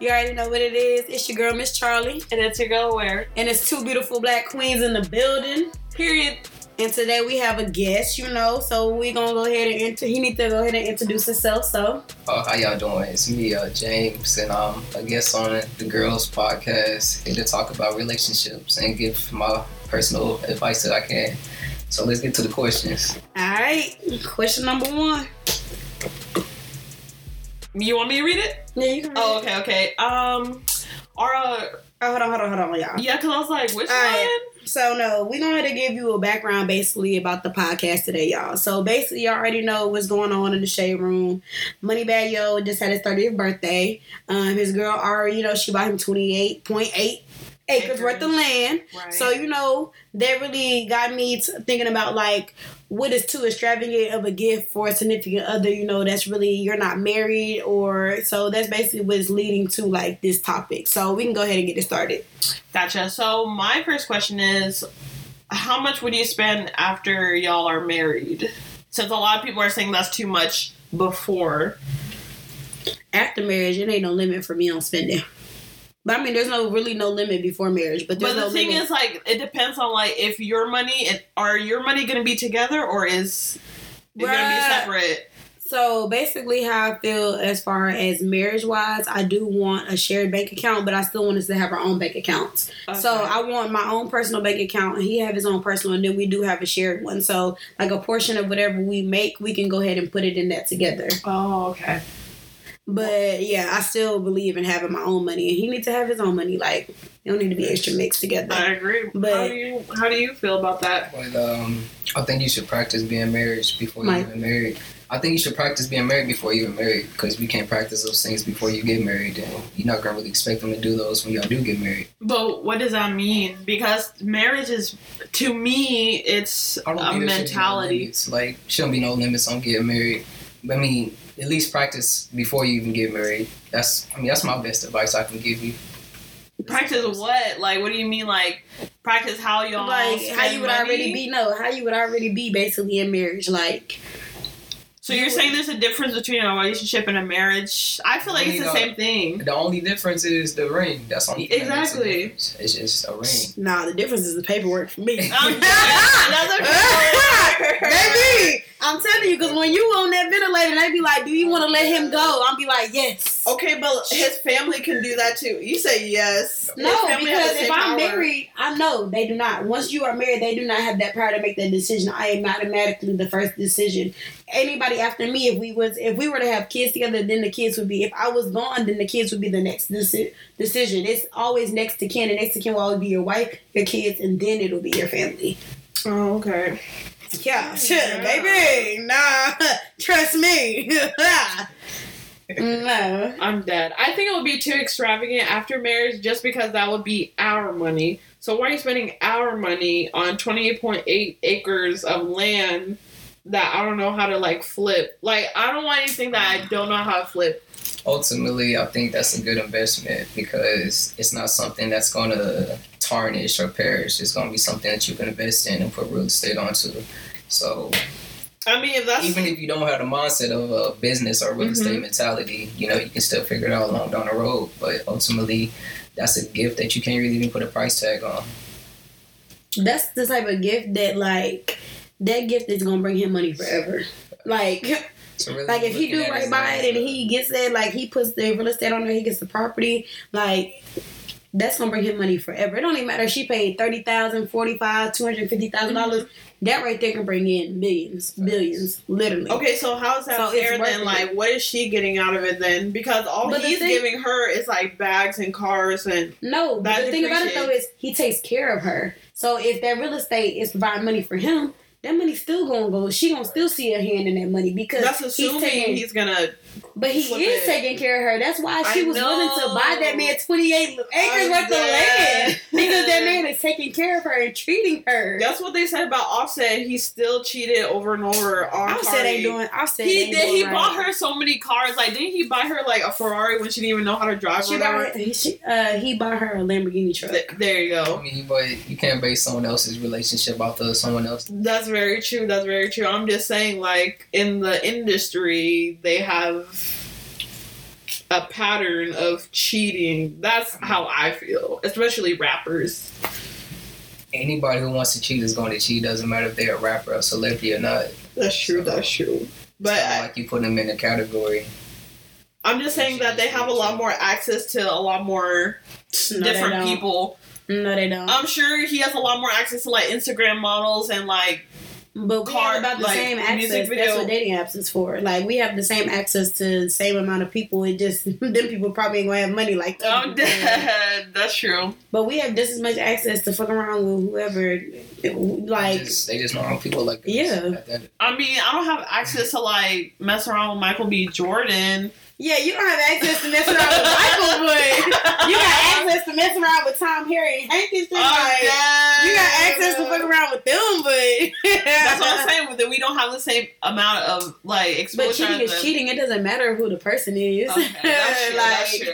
You already know what it is. It's your girl, Miss Charlie. And it's your girl, Ware. And it's two beautiful black queens in the building. Period. And today we have a guest, you know, so we gonna go ahead and he needs to go ahead and introduce himself, so. How y'all doing? It's me, James, and I'm a guest on the Girls Podcast. Here to talk about relationships and give my personal advice that I can. So let's get to the questions. All right, question number one. You want me to read it? Yeah, you can read it. Oh, okay. Hold on, y'all. Yeah, because I was like, which one? Right. So, no, we're going to give you a background, basically, about the podcast today, y'all. So, basically, y'all already know what's going on in the Shade Room. Moneybagg Yo just had his 30th birthday. His girl, Ari, you know, she bought him 28.8 acres worth of land. Right. So, you know, that really got me thinking about, like, what is too extravagant of a gift for a significant other, you know, that's really, you're not married or, so that's basically what is leading to, like, this topic. So we can go ahead and get it started. Gotcha. So my first question is, how much would you spend after y'all are married? Since a lot of people are saying that's too much before. After marriage, it ain't no limit for me on spending. But I mean, there's no limit before marriage. But the thing is, like, it depends on, like, if your money, are your money going to be together or is it going to be separate? So basically how I feel as far as marriage-wise, I do want a shared bank account, but I still want us to have our own bank accounts. Okay. So I want my own personal bank account, and he have his own personal, and then we do have a shared one. So, like, a portion of whatever we make, we can go ahead and put it in that together. Oh, okay. But, yeah, I still believe in having my own money. And he needs to have his own money. Like, they don't need to be extra mixed together. I agree. But how do you feel about that? Well, I think you should practice being married before you're even married. Because we can't practice those things before you get married. And you're not going to really expect them to do those when y'all do get married. But what does that mean? Because marriage is, to me, it's a mentality. Shouldn't be no limits on getting married. I mean, at least practice before you even get married. That's my best advice I can give you. Practice what? Like, what do you mean? Like, practice how y'all how you would already be basically in marriage. Like, so you're saying there's a difference between a relationship and a marriage? I feel like it's the same thing. The only difference is the ring. That's the only thing. Exactly. It's just a ring. Nah, the difference is the paperwork for me. Baby, I'm telling you, because when you on that ventilator, they be like, do you want to let him go? I'll be like, yes. Okay, but his family can do that too. You say yes. No, because if I'm married, I know they do not. Once you are married, they do not have that power to make that decision. I am automatically the first decision. Anybody after me, if we were to have kids together, then the kids would be. If I was gone, then the kids would be the next decision. It's always next to kin, and next to kin will always be your wife, your kids, and then it'll be your family. Oh, okay. Yeah, shit, baby. Nah, trust me. No, I'm dead. I think it would be too extravagant after marriage, just because that would be our money. So why are you spending our money on 28.8 acres of land? That I don't know how to, like, flip. Like, I don't want anything that I don't know how to flip. Ultimately, I think that's a good investment because it's not something that's going to tarnish or perish. It's going to be something that you can invest in and put real estate onto. So, I mean, even if you don't have the mindset of a business or real estate mentality, you know, you can still figure it out along down the road. But ultimately, that's a gift that you can't really even put a price tag on. That's the type of gift that, like, that gift is going to bring him money forever. Like, so really, like, if he do right by it and he gets it, like, he puts the real estate on there, he gets the property, like, that's going to bring him money forever. It don't even matter if she paid $30,000, $45,000, $250,000. That right there can bring in millions, billions, literally. Okay, so how is that fair then? Like, what is she getting out of it then? Because giving her is, like, bags and cars and... No, but the thing about it, though, is he takes care of her. So if that real estate is providing money for him, that money's still going to go. She going to still see a hand in that money because that's assuming he's going to... But he is taking care of her. That's why she was willing to buy that man 28 acres worth of land. Because that man is taking care of her and treating her. That's what they said about Offset. He still cheated over and over on Offset ain't doing... He bought her so many cars. Like, didn't he buy her, like, a Ferrari when she didn't even know how to drive? He bought her a Lamborghini truck. There you go. I mean, but you can't base someone else's relationship off of someone else. That's very true. I'm just saying, like, in the industry, they have a pattern of cheating. That's how I feel, especially rappers. Anybody who wants to cheat is going to cheat. Doesn't matter if they're a rapper, a celebrity, or not. That's true. So, that's true. But it's not like you put them in a category. I'm just saying that they have a lot more access to a lot more different people. No, they don't. I'm sure he has a lot more access to like Instagram models and like. But we have about the same access. That's what dating apps is for. Like, we have the same access to the same amount of people. It just, them people probably ain't gonna have money like that. Oh, that's true. But we have just as much access to fuck around with whoever. Like, they just know people like this. Yeah. I mean, I don't have access to like mess around with Michael B. Jordan. Yeah, you don't have access to mess around with Michael, but you got access to mess around with Tom, Harry, and Hank and shit. Like, yes. You got access to fuck around with them, but... That's what I'm saying, but we don't have the same amount of, like, exposure. But cheating is cheating. It doesn't matter who the person is. Okay, that's true, like, that's true.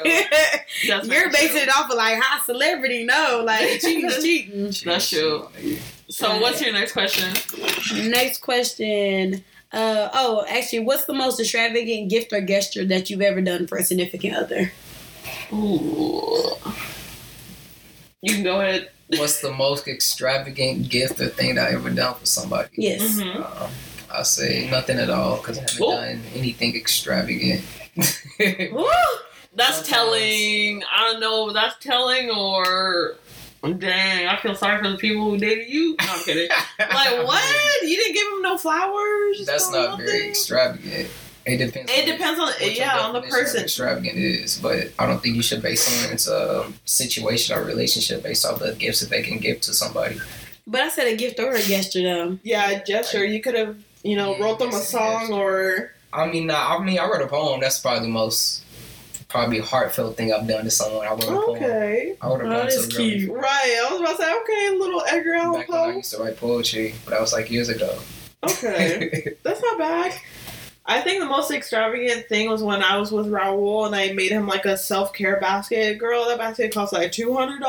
That's you're basing it off of, like, high celebrity, no. Like, cheating is cheating. That's true. So, what's your next question? Next question... what's the most extravagant gift or gesture that you've ever done for a significant other? Ooh. You can go ahead. What's the most extravagant gift or thing that I ever done for somebody? Yes. Mm-hmm. I say nothing at all because I haven't done anything extravagant. Ooh, that's telling. I don't know if that's telling or... Dang, I feel sorry for the people who dated you. No, I'm kidding. Like, what? You didn't give him no flowers? That's not very extravagant. It depends on the person. Extravagant is, but I don't think you should base someone's situation or relationship based off the gifts that they can give to somebody. But I said a gift or a gesture, though. Yeah, a gesture. Like, you could have, wrote them a song or. I wrote a poem. That's probably the most. Probably heartfelt thing I've done to someone. I wrote a poem. Okay. I wrote a poem. That's cute. Right. I was about to say, okay, little Edgar Allan Poe. Back when I used to write poetry, but that was like years ago. Okay. That's not bad. I think the most extravagant thing was when I was with Raul and I made him like a self-care basket. Girl, that basket cost like $200. And I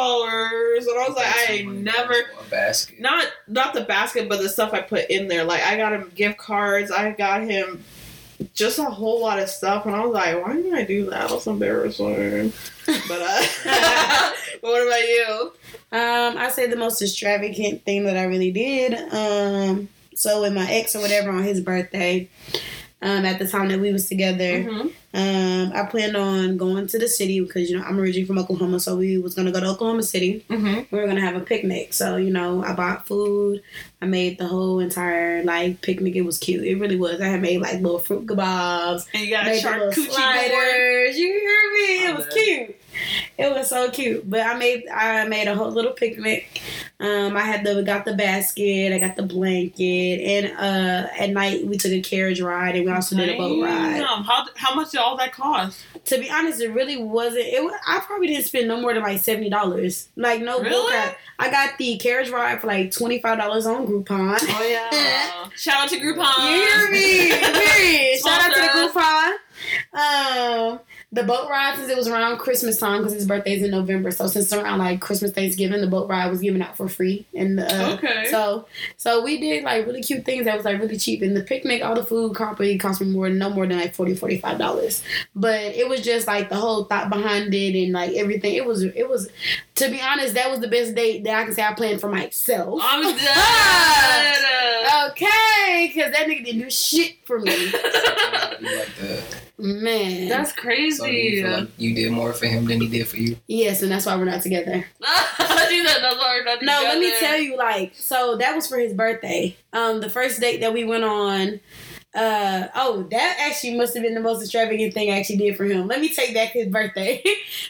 was like, I ain't never... A basket. Not the basket, but the stuff I put in there. Like, I got him gift cards. I got him... just a whole lot of stuff, and I was like, why didn't I do that? That's embarrassing. But what about you? I say the most extravagant thing that I really did. So with my ex or whatever, on his birthday, at the time that we was together, mm-hmm. I planned on going to the city because, I'm originally from Oklahoma, so we was going to go to Oklahoma City. Mm-hmm. We were going to have a picnic. So, I bought food. I made the whole entire, picnic. It was cute. It really was. I had made, little fruit kebabs. And you got a charcuterie sliders. You hear me? It was cute. It was so cute. But I made a whole little picnic. I got the basket. I got the blanket. And at night, we took a carriage ride, and we also did a boat ride. How much did all that cost? To be honest, it really wasn't. I probably didn't spend no more than, $70. Really? I got the carriage ride for, $25 on Groupon. Oh, yeah. Shout out to Groupon. You hear me? Period. Shout out to the Groupon. The boat ride, since it was around Christmas time, because his birthday's in November, so since around Christmas, Thanksgiving, the boat ride was given out for free, and so we did really cute things that was really cheap. And the picnic, all the food probably cost me no more than $40-$45, but it was just the whole thought behind it and everything. It was to be honest, that was the best date that I can say I planned for myself. I'm done. Okay, because that nigga didn't do shit for me. Man, that's crazy. So you feel you did more for him than he did for you? Yes, and that's why we're not together. No, let me tell you, so that was for his birthday. The first date that we went on, that actually must have been the most extravagant thing I actually did for him. Let me take back his birthday.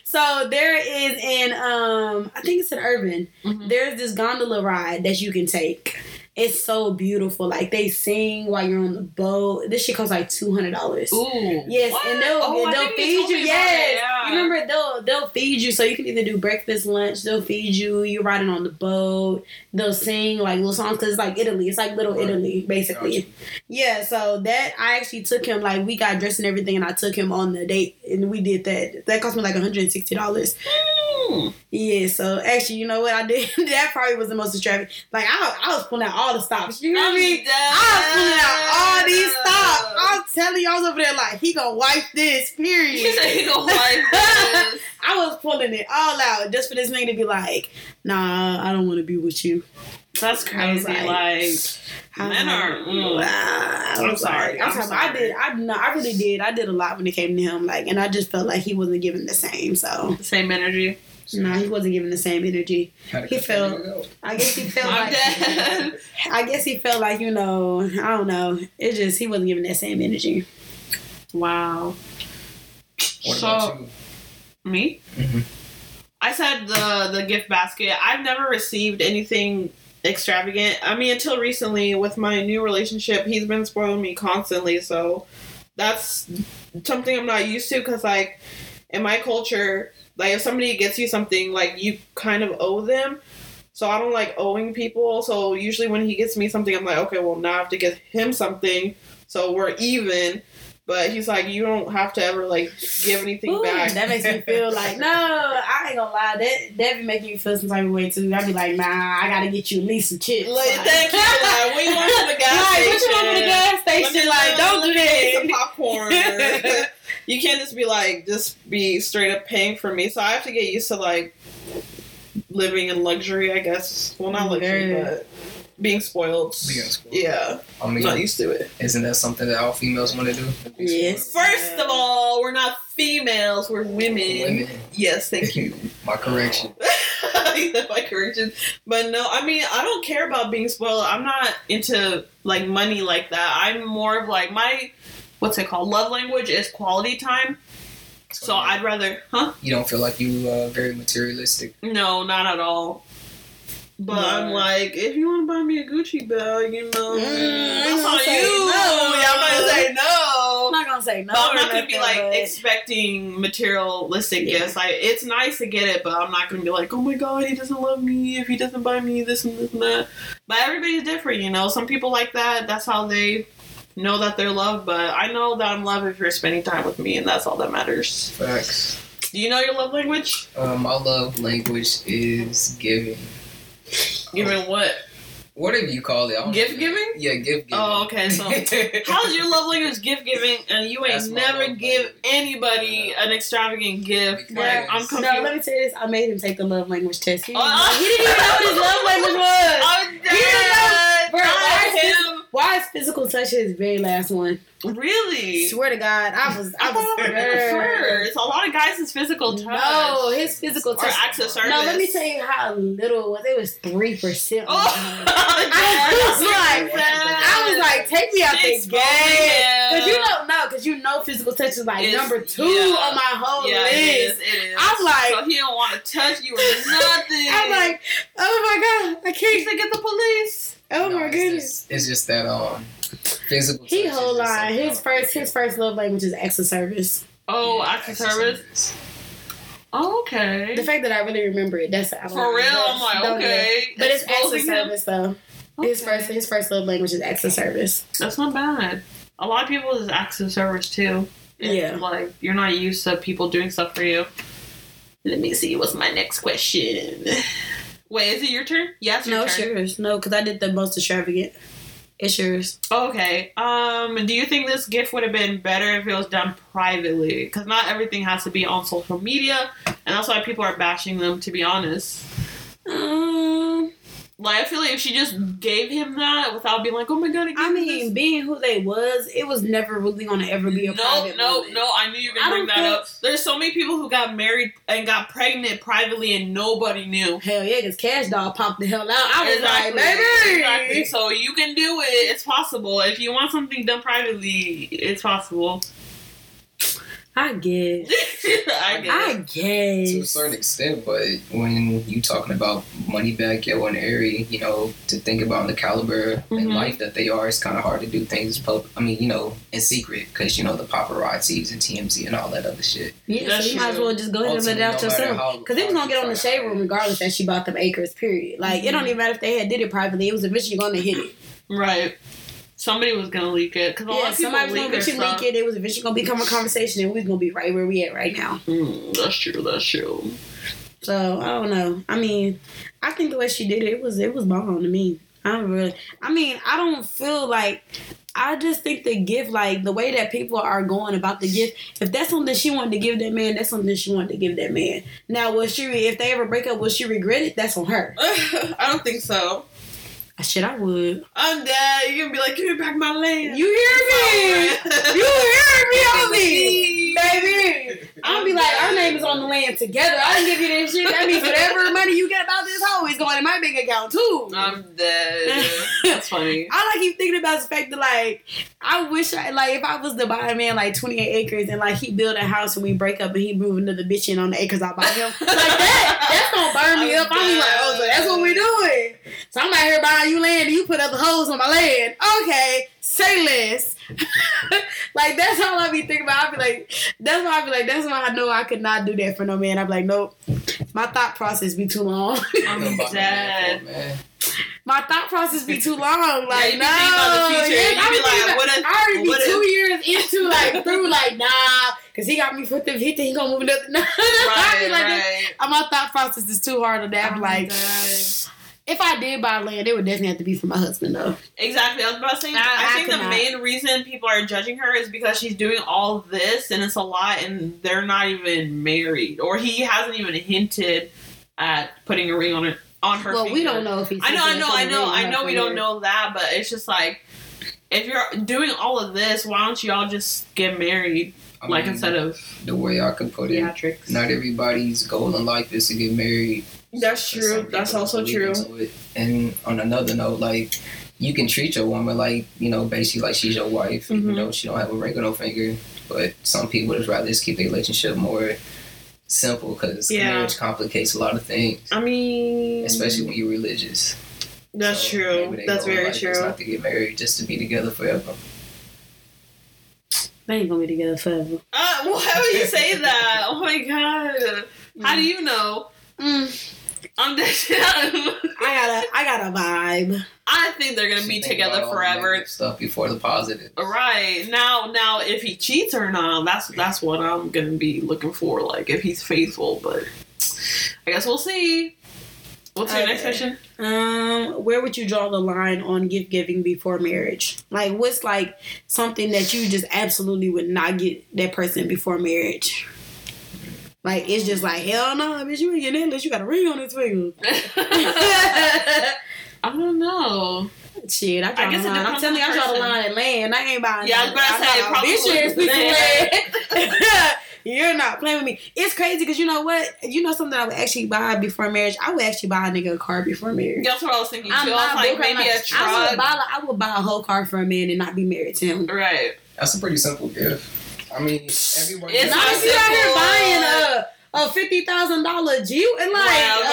So there is I think it's in Urban. Mm-hmm. There's this gondola ride that you can take. It's so beautiful. They sing while you're on the boat. This shit costs $200. Ooh. Yes, what? And they'll feed you. Yes, yeah. You remember they'll feed you. So you can either do breakfast, lunch. They'll feed you. You're riding on the boat. They'll sing little songs because it's Italy. It's little Italy basically. Gotcha. Yeah. So that I actually took him. We got dressed and everything, and I took him on the date, and we did that. That cost me $160. Yeah, so actually, you know what I did? That probably was the most distracting. Like, I was pulling out all the stops. You know what I mean? I was pulling out all these stops. I'm telling you, I was over there like, he gonna wipe this, period. You said he gonna wipe this. I was pulling it all out just for this nigga to be like, nah, I don't want to be with you. That's crazy. Like men are. I'm sorry. I really did. I did a lot when it came to him. Like, and I just felt like he wasn't giving the same. So the same energy. No, he wasn't giving the same energy. He felt. I guess he felt like you know. I don't know. It's just he wasn't giving that same energy. Wow. What about you? Me? Mm-hmm. I said the gift basket. I've never received anything extravagant. I mean, until recently with my new relationship, he's been spoiling me constantly. So that's something I'm not used to because, like, in my culture, like, if somebody gets you something, like, you kind of owe them. So I don't like owing people. So usually when he gets me something, I'm like, okay, well, now I have to get him something. So we're even. But he's like, you don't have to ever, like, give anything back. That makes me feel like, no, I ain't gonna lie. That be making me feel some type of way, too. I'd be like, nah, I gotta get you at least some chips. Like, thank you. Like, we went to the gas station. What you want to the gas station? Like, don't do that. Some popcorn. You can't just be, like, just be straight up paying for me. So I have to get used to, like, living in luxury, I guess. Well, not luxury, but... Being spoiled. Yeah. I mean, I'm not used to it. Isn't that something that all females want to do? Yes. First of all, we're not females. We're women. Yes, thank you. My correction. But no, I mean, I don't care about being spoiled. I'm not into, like, money like that. I'm more of, like, my, what's it called? Love language is quality time. So I'd rather, You don't feel like you are very materialistic? No, not at all. But I'm like, if you want to buy me a Gucci bag, you know, that's on you. No. Yeah, I'm not gonna say no. I'm not gonna say no. But I'm not gonna be like expecting materialistic gifts. Like, it's nice to get it, but I'm not gonna be like, oh my god, he doesn't love me if he doesn't buy me this and this and that. But everybody's different, you know. Some people like that. That's how they know that they're loved. But I know that I'm loved if you're spending time with me, and that's all that matters. Facts. Do you know your love language? My love language is giving. Giving what? Whatever you call it. Gift giving? Yeah, gift giving. Oh, okay. So, how's your love language gift giving? And you ain't never give anybody an extravagant gift. Like, I'm confused. No, let me tell you this. I made him take the love language test. He didn't even know what his love language was. I'm dead. He didn't know. Bro, why is physical touch his very last one? Really? I swear to God, I was first. A lot of guys is physical touch. No, his physical touch. Or acts of service. No, let me tell you how little it was. It was 3%. I was like, take me out this game. Because you don't know, because you know physical touch is like number 2 on my whole list. It is. I'm like, so he don't want to touch you or nothing. I'm like, oh my God, I can't even get the police. Oh my goodness! It's just that physical. He whole line. His first love language is acts of service. Oh, yeah, acts of service. Oh, okay. The fact that I really remember it, that's for real. I'm like, okay, but it's acts of service though. Okay. His first love language is acts of service. That's not bad. A lot of people is acts of service too. Yeah, like you're not used to people doing stuff for you. Let me see. What's my next question? Wait, is it your turn? Yes, yeah, no, turn. Yours. No, because I did the most extravagant. It's yours. Okay. Do you think this gift would have been better if it was done privately? Because not everything has to be on social media, and that's why people are bashing them. To be honest, like I feel like if she just gave him that without being like, oh my god, I mean, being who they was, it was never really gonna ever be a private moment. No. I knew you were gonna bring that up. There's so many people who got married and got pregnant privately and nobody knew. Hell yeah, because Cash Doll popped the hell out. I was like, baby, exactly. So you can do it. It's possible. If you want something done privately, it's possible. I guess. To a certain extent, but when you talking about Moneybagg Yo and Ari, you know, to think about the caliber and life that they are, it's kind of hard to do things public. I mean, you know, in secret, because, you know, the paparazzis and TMZ and all that other shit. Yeah, so you might as well just go ahead and let it out yourself. Because they was going to get on the Shade Room regardless that she bought them acres, period. Like, it don't even matter if they had did it privately. It was eventually going to hit it. Right. Somebody was going to leak it. Yeah, somebody was going to leak it. It was eventually going to become a conversation, and we was going to be right where we at right now. That's true. So, I don't know. I mean, I think the way she did it, it was bomb to me. I don't feel like... I just think the gift, like, the way that people are going about the gift, if that's something she wanted to give that man, that's something she wanted to give that man. Now, if they ever break up, will she regret it? That's on her. I don't think so. Shit, I would. I'm dead. You're going to be like, give me back my land. You hear me? You hear me, baby. I'll be like, our name is on the land together. I didn't give you this shit. That means whatever money you get about this hoe is going in my bank account, too. I'm dead. That's funny. All I keep thinking about is the fact that, like, I wish I, like, if I was to buy a man, like, 28 acres and, like, he build a house and we break up and he move another bitch in on the acres I buy him. Like, that's going to burn me up. I'll be like, oh, so that's what we doing. So I'm out here buying you land, you put other hoes on my land. Okay, say less. Like, that's all I be thinking about. That's why I know I could not do that for no man. I be like, nope. My thought process be too long. I'm dead. My thought process be too long. Like, yeah, no. I already be two years into, because he got me for the hit, he gonna move another. No, I be like, right. My thought process is too hard on that. I'm like, God. If I did buy land, it would definitely have to be for my husband, though. Exactly. I was about to say, I think the main reason people are judging her is because she's doing all this, and it's a lot, and they're not even married. Or he hasn't even hinted at putting a ring on her finger. Well, we don't know if he's... I know we don't know that, but it's just like, if you're doing all of this, why don't y'all just get married? Instead of... The way I can put it, theatrics. Not everybody's goal in life is to get married. That's true. That's also true. And on another note, like, you can treat your woman like, you know, basically like she's your wife, mm-hmm. even though she don't have a ring on her finger. But some people would rather just keep their relationship more simple because marriage complicates a lot of things. I mean, especially when you're religious. That's true. That's very true. It's not to get married, just to be together forever. They ain't gonna be together forever. Why would you say that? Oh my God! How do you know? I'm dead. I got a vibe. I think they're gonna be together forever. Stuff before the positive. All right. Now, if he cheats or not, that's what I'm gonna be looking for. Like, if he's faithful, but I guess we'll see. What's your next question? Where would you draw the line on gift giving before marriage? Like, what's like something that you just absolutely would not get that person before marriage? Like, it's just like, hell no, bitch, you ain't getting it unless you got a ring on this finger. I don't know. Shit, I draw the line. I'm telling you, I draw the line at land. I ain't buying. Yeah, I was about to say, you're not playing with me. It's crazy because you know what? You know something I would actually buy before marriage? I would actually buy a nigga a car before marriage. That's what I was thinking, too. I was like, maybe a truck. I would buy a whole car for a man and not be married to him. Right. That's a pretty simple gift. I mean, everybody... It's not if you're out here buying a $50,000 G... And, like, a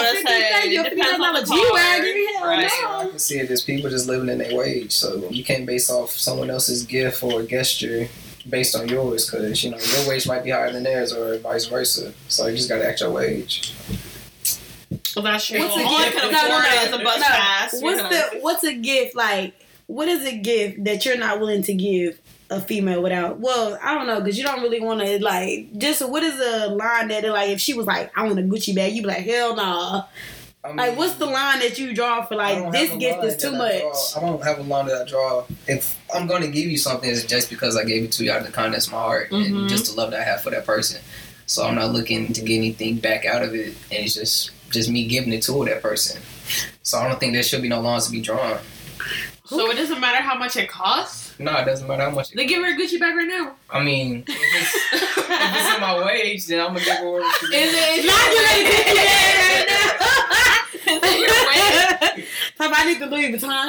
$50,000 G-Wagon. Right. No. I can see it. There's people just living in their wage. So you can't base off someone else's gift or gesture based on yours, because, you know, your wage might be higher than theirs or vice versa. So you just got to act your wage. Well, that's true. What's a gift? No, what's a gift? Like, what is a gift that you're not willing to give a female without... Well, I don't know, because you don't really want to, like... Just what is a line that, like, if she was like, I want a Gucci bag, you'd be like, hell nah. I mean, like, what's the line that you draw for, like, this gift is too much? I don't have a line that I draw. If I'm going to give you something, it's just because I gave it to you out of the kindness of my heart, mm-hmm. and just the love that I have for that person. So I'm not looking to get anything back out of it, and it's just me giving it to that person. So I don't think there should be no lines to be drawn. So it doesn't matter how much it costs? No, it doesn't matter how much it costs. They give her a Gucci bag right now. I mean, if it's in my wage, then I'm going to give her what she gets. It's not giving a Gucci bag right now. I need the Louis Vuitton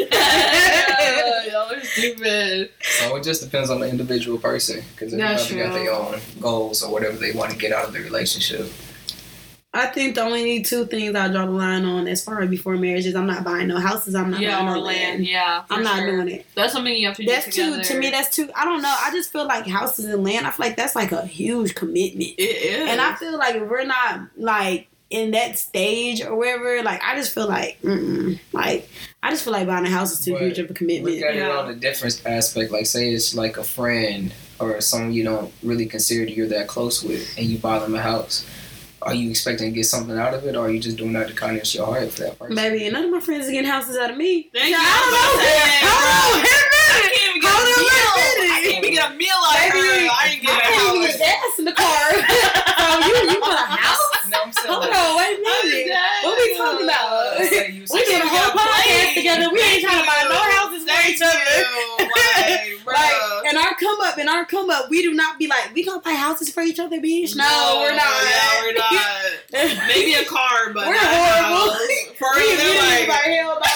shades. Y'all are stupid. So it just depends on the individual person, because everybody got their own goals or whatever they want to get out of the relationship. I think the only two things I draw the line on as far as before marriage is I'm not buying no houses. I'm not buying no land. Yeah, I'm not doing it. That's something you have to do together. That's too, to me, that's too, I don't know. I just feel like houses and land, I feel like that's like a huge commitment. It is. And I feel like if we're not like in that stage or wherever, like, I just feel like, buying a house is too huge of a commitment. Look at it on a different aspect. Like, say it's like a friend or someone you don't really consider you're that close with, and you buy them a house, are you expecting to get something out of it, or are you just doing out the kindness of your heart for that person? Baby, none of my friends are getting houses out of me. Thank you. I can't even get a meal out of her. I ain't getting a house. I can't even get gas in the car. So you want a house? No, I'm still like, oh, wait a minute. What are we talking about? We did a whole podcast together. We ain't trying to buy no houses for each other. Like, in our come up, we do not be like, we gonna buy houses for each other, bitch. No, we're not. Yeah, we're not. Maybe a car, but we're not horrible. For real, they're like,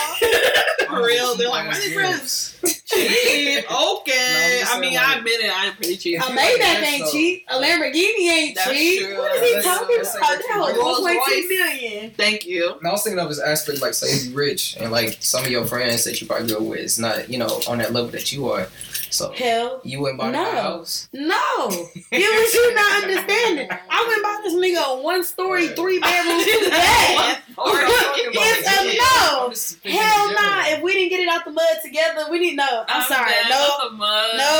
for real, they're like, where's the friends? Cheap, okay. No, I mean, I admit it, I ain't pretty cheap. A Maybach ain't cheap. A Lamborghini ain't cheap. True. What is he talking about? That was $1.2 million. Thank you. Now I was thinking of his aspect, like, say you rich, and like some of your friends that you probably go with is not, on that level that you are. So hell, you wouldn't buy the house? No. You not understanding. I went by this nigga a 1-story, 3-bedroom, 2 baths. It's a no. Hell nah. If we didn't get it out the mud together, we didn't know. I'm sorry. No.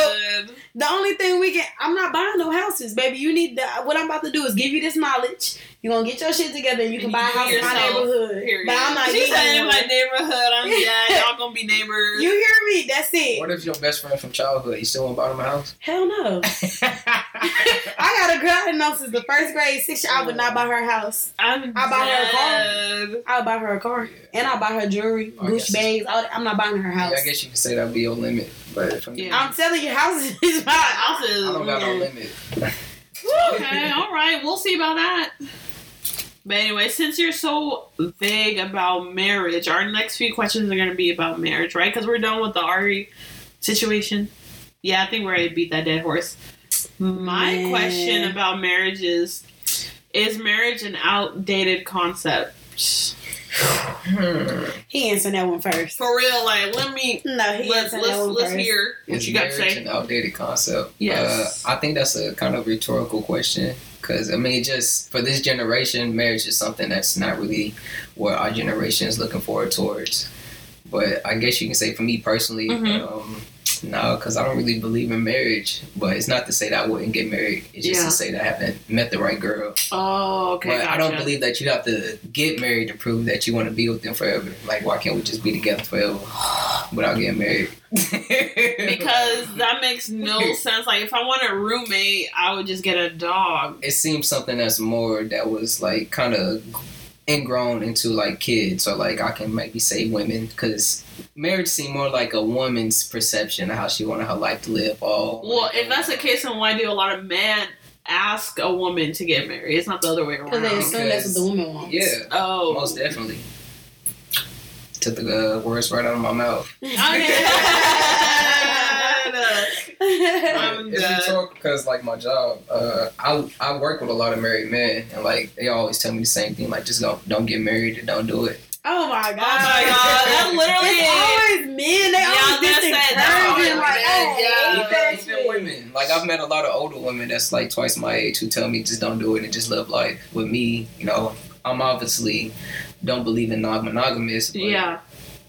The only thing I'm not buying no houses, baby. You need what I'm about to do is give you this knowledge. You're going to get your shit together and you can buy a house in my neighborhood. Period. But I'm not getting in my neighborhood. I'm y'all going to be neighbors. You hear me? That's it. What if your best friend from childhood, you still want to buy them a house? Hell no. I got a girl I know since the first grade, 6 year. I would not buy her a house. I'll buy her a car. Yeah. And I'll buy her jewelry, Gucci bags. I'm not buying her house. Yeah, I guess you can say that would be your limit. But I'm telling you, houses is my house. I don't got no limit. Okay, all right. We'll see about that. But anyway, since you're so vague about marriage, our next few questions are going to be about marriage, right? Because we're done with the Ari situation. Yeah, I think we're ready to beat that dead horse. My question about marriage is marriage an outdated concept? He answered that one first. For real, like, let's hear what you got to say. Is marriage an outdated concept? Yes. I think that's a kind of rhetorical question. Because, I mean, just for this generation, marriage is something that's not really what our generation is looking forward towards. But I guess you can say for me personally, no, because I don't really believe in marriage. But it's not to say that I wouldn't get married. It's just to say that I haven't met the right girl. Oh, okay. But gotcha. I don't believe that you have to get married to prove that you want to be with them forever. Like, why can't we just be together forever without getting married? Because that makes no sense. Like, if I want a roommate, I would just get a dog. It seems something that's more that was like kind of ingrown into like kids, or like I can maybe say women, because marriage seemed more like a woman's perception of how she wanted her life to live. If that's the case, then why do a lot of men ask a woman to get married? It's not the other way around. Because they assume that's what the woman wants. Yeah. Oh, most definitely. Took the words right out of my mouth. Okay. It's rhetorical because, like, my job, I work with a lot of married men, and like they always tell me the same thing, like, just don't get married and don't do it. Oh my god! That literally it's always men. They always disencouraging, like, even women. Like, I've met a lot of older women that's like twice my age who tell me just don't do it and just live life. With me, I'm obviously don't believe in non-monogamous, but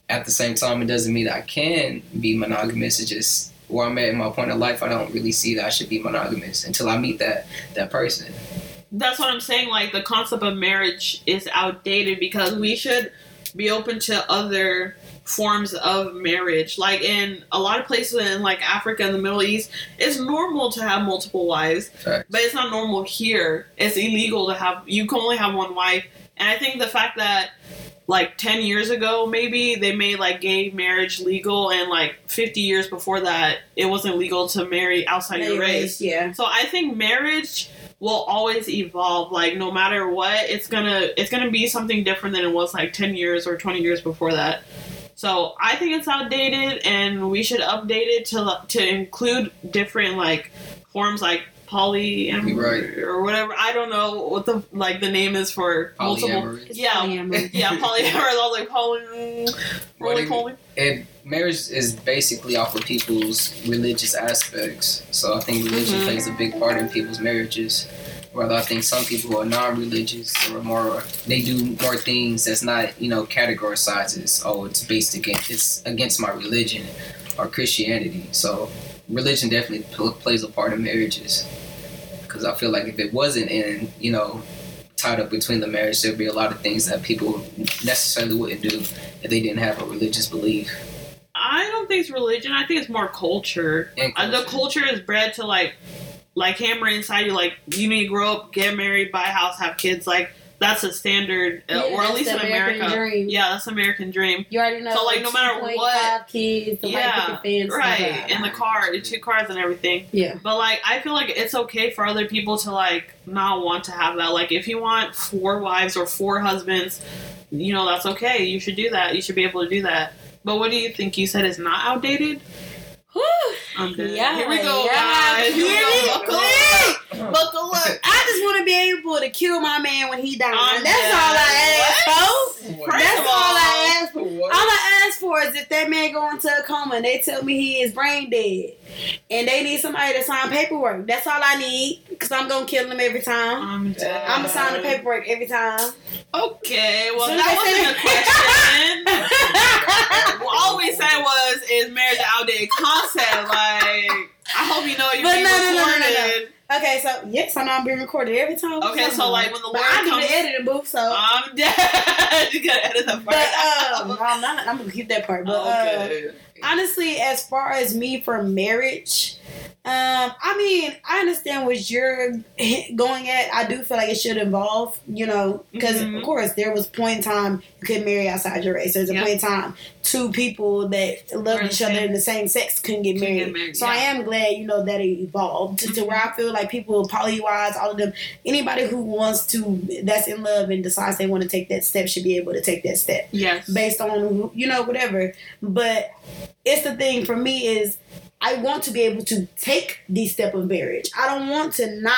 at the same time, it doesn't mean I can be monogamous. It's just where I'm at in my point of life, I don't really see that I should be monogamous until I meet that person. That's what I'm saying. Like, the concept of marriage is outdated because we should be open to other forms of marriage. Like, in a lot of places in like Africa and the Middle East, it's normal to have multiple wives. Facts. But it's not normal here. It's illegal to have, you can only have one wife. And I think the fact that, like, 10 years ago, maybe, they made, like, gay marriage legal, and, like, 50 years before that, it wasn't legal to marry outside your race. Yeah. So I think marriage will always evolve. Like, no matter what, it's gonna be something different than it was, like, 10 years or 20 years before that. So I think it's outdated, and we should update it to include different, like, forms, like, polyamory, right, or whatever. I don't know what the name is for multiple. Polyamory. I was like poly. And marriage is basically off of people's religious aspects. So I think religion plays a big part in people's marriages. Rather, I think some people who are non-religious or more, they do more things that's not categorizes. Oh, it's against my religion or Christianity. So religion definitely plays a part in marriages, because I feel like if it wasn't in, you know, tied up between the marriage, there'd be a lot of things that people necessarily wouldn't do if they didn't have a religious belief. I don't think it's religion. I think it's more culture. The culture is bred to like hammer inside you, like you need to grow up, get married, buy a house, have kids. Like that's a standard, or at least in America. Dream. Yeah, that's the American dream. You already know. So like no matter what, 5 kids, yeah, fence, right, and the car, the 2 cars and everything. Yeah. But like I feel like it's okay for other people to like not want to have that. Like if you want 4 wives or 4 husbands, you know that's okay. You should do that. You should be able to do that. But what do you think? You said it's not outdated? Whew. I'm good. Yeah, here we go, guys. Here we go. Buckle up. I just want to be able to kill my man when he dies. That's all I ask for. That's all I ask for. What? All I ask for is if that man go into a coma and they tell me he is brain dead and they need somebody to sign paperwork. That's all I need, because I'm going to kill him every time. I'm dead. I'm going to sign the paperwork every time. Okay, well, so that wasn't a question. All we said was, is marriage an outdated concept? Like, I hope you know you're being recorded. No. Okay, so, yes, I know I'm being recorded every time. Okay, so, like, when the Lord comes... I need to edit a booth, so... I'm dead. You gotta edit that part. But, I'm gonna keep that part. But, okay. Honestly, as far as me for marriage... I mean, I understand what you're going at. I do feel like it should involve, you know, because of course there was a point in time you couldn't marry outside your race. There's a point in time 2 people that loved each other in the same sex couldn't get married. So I am glad, you know, that it evolved to where I feel like people, poly-wise, all of them, anybody who wants to, that's in love and decides they want to take that step should be able to take that step. Yes. Based on, you know, whatever. But it's the thing for me is, I want to be able to take the step of marriage. I don't want to not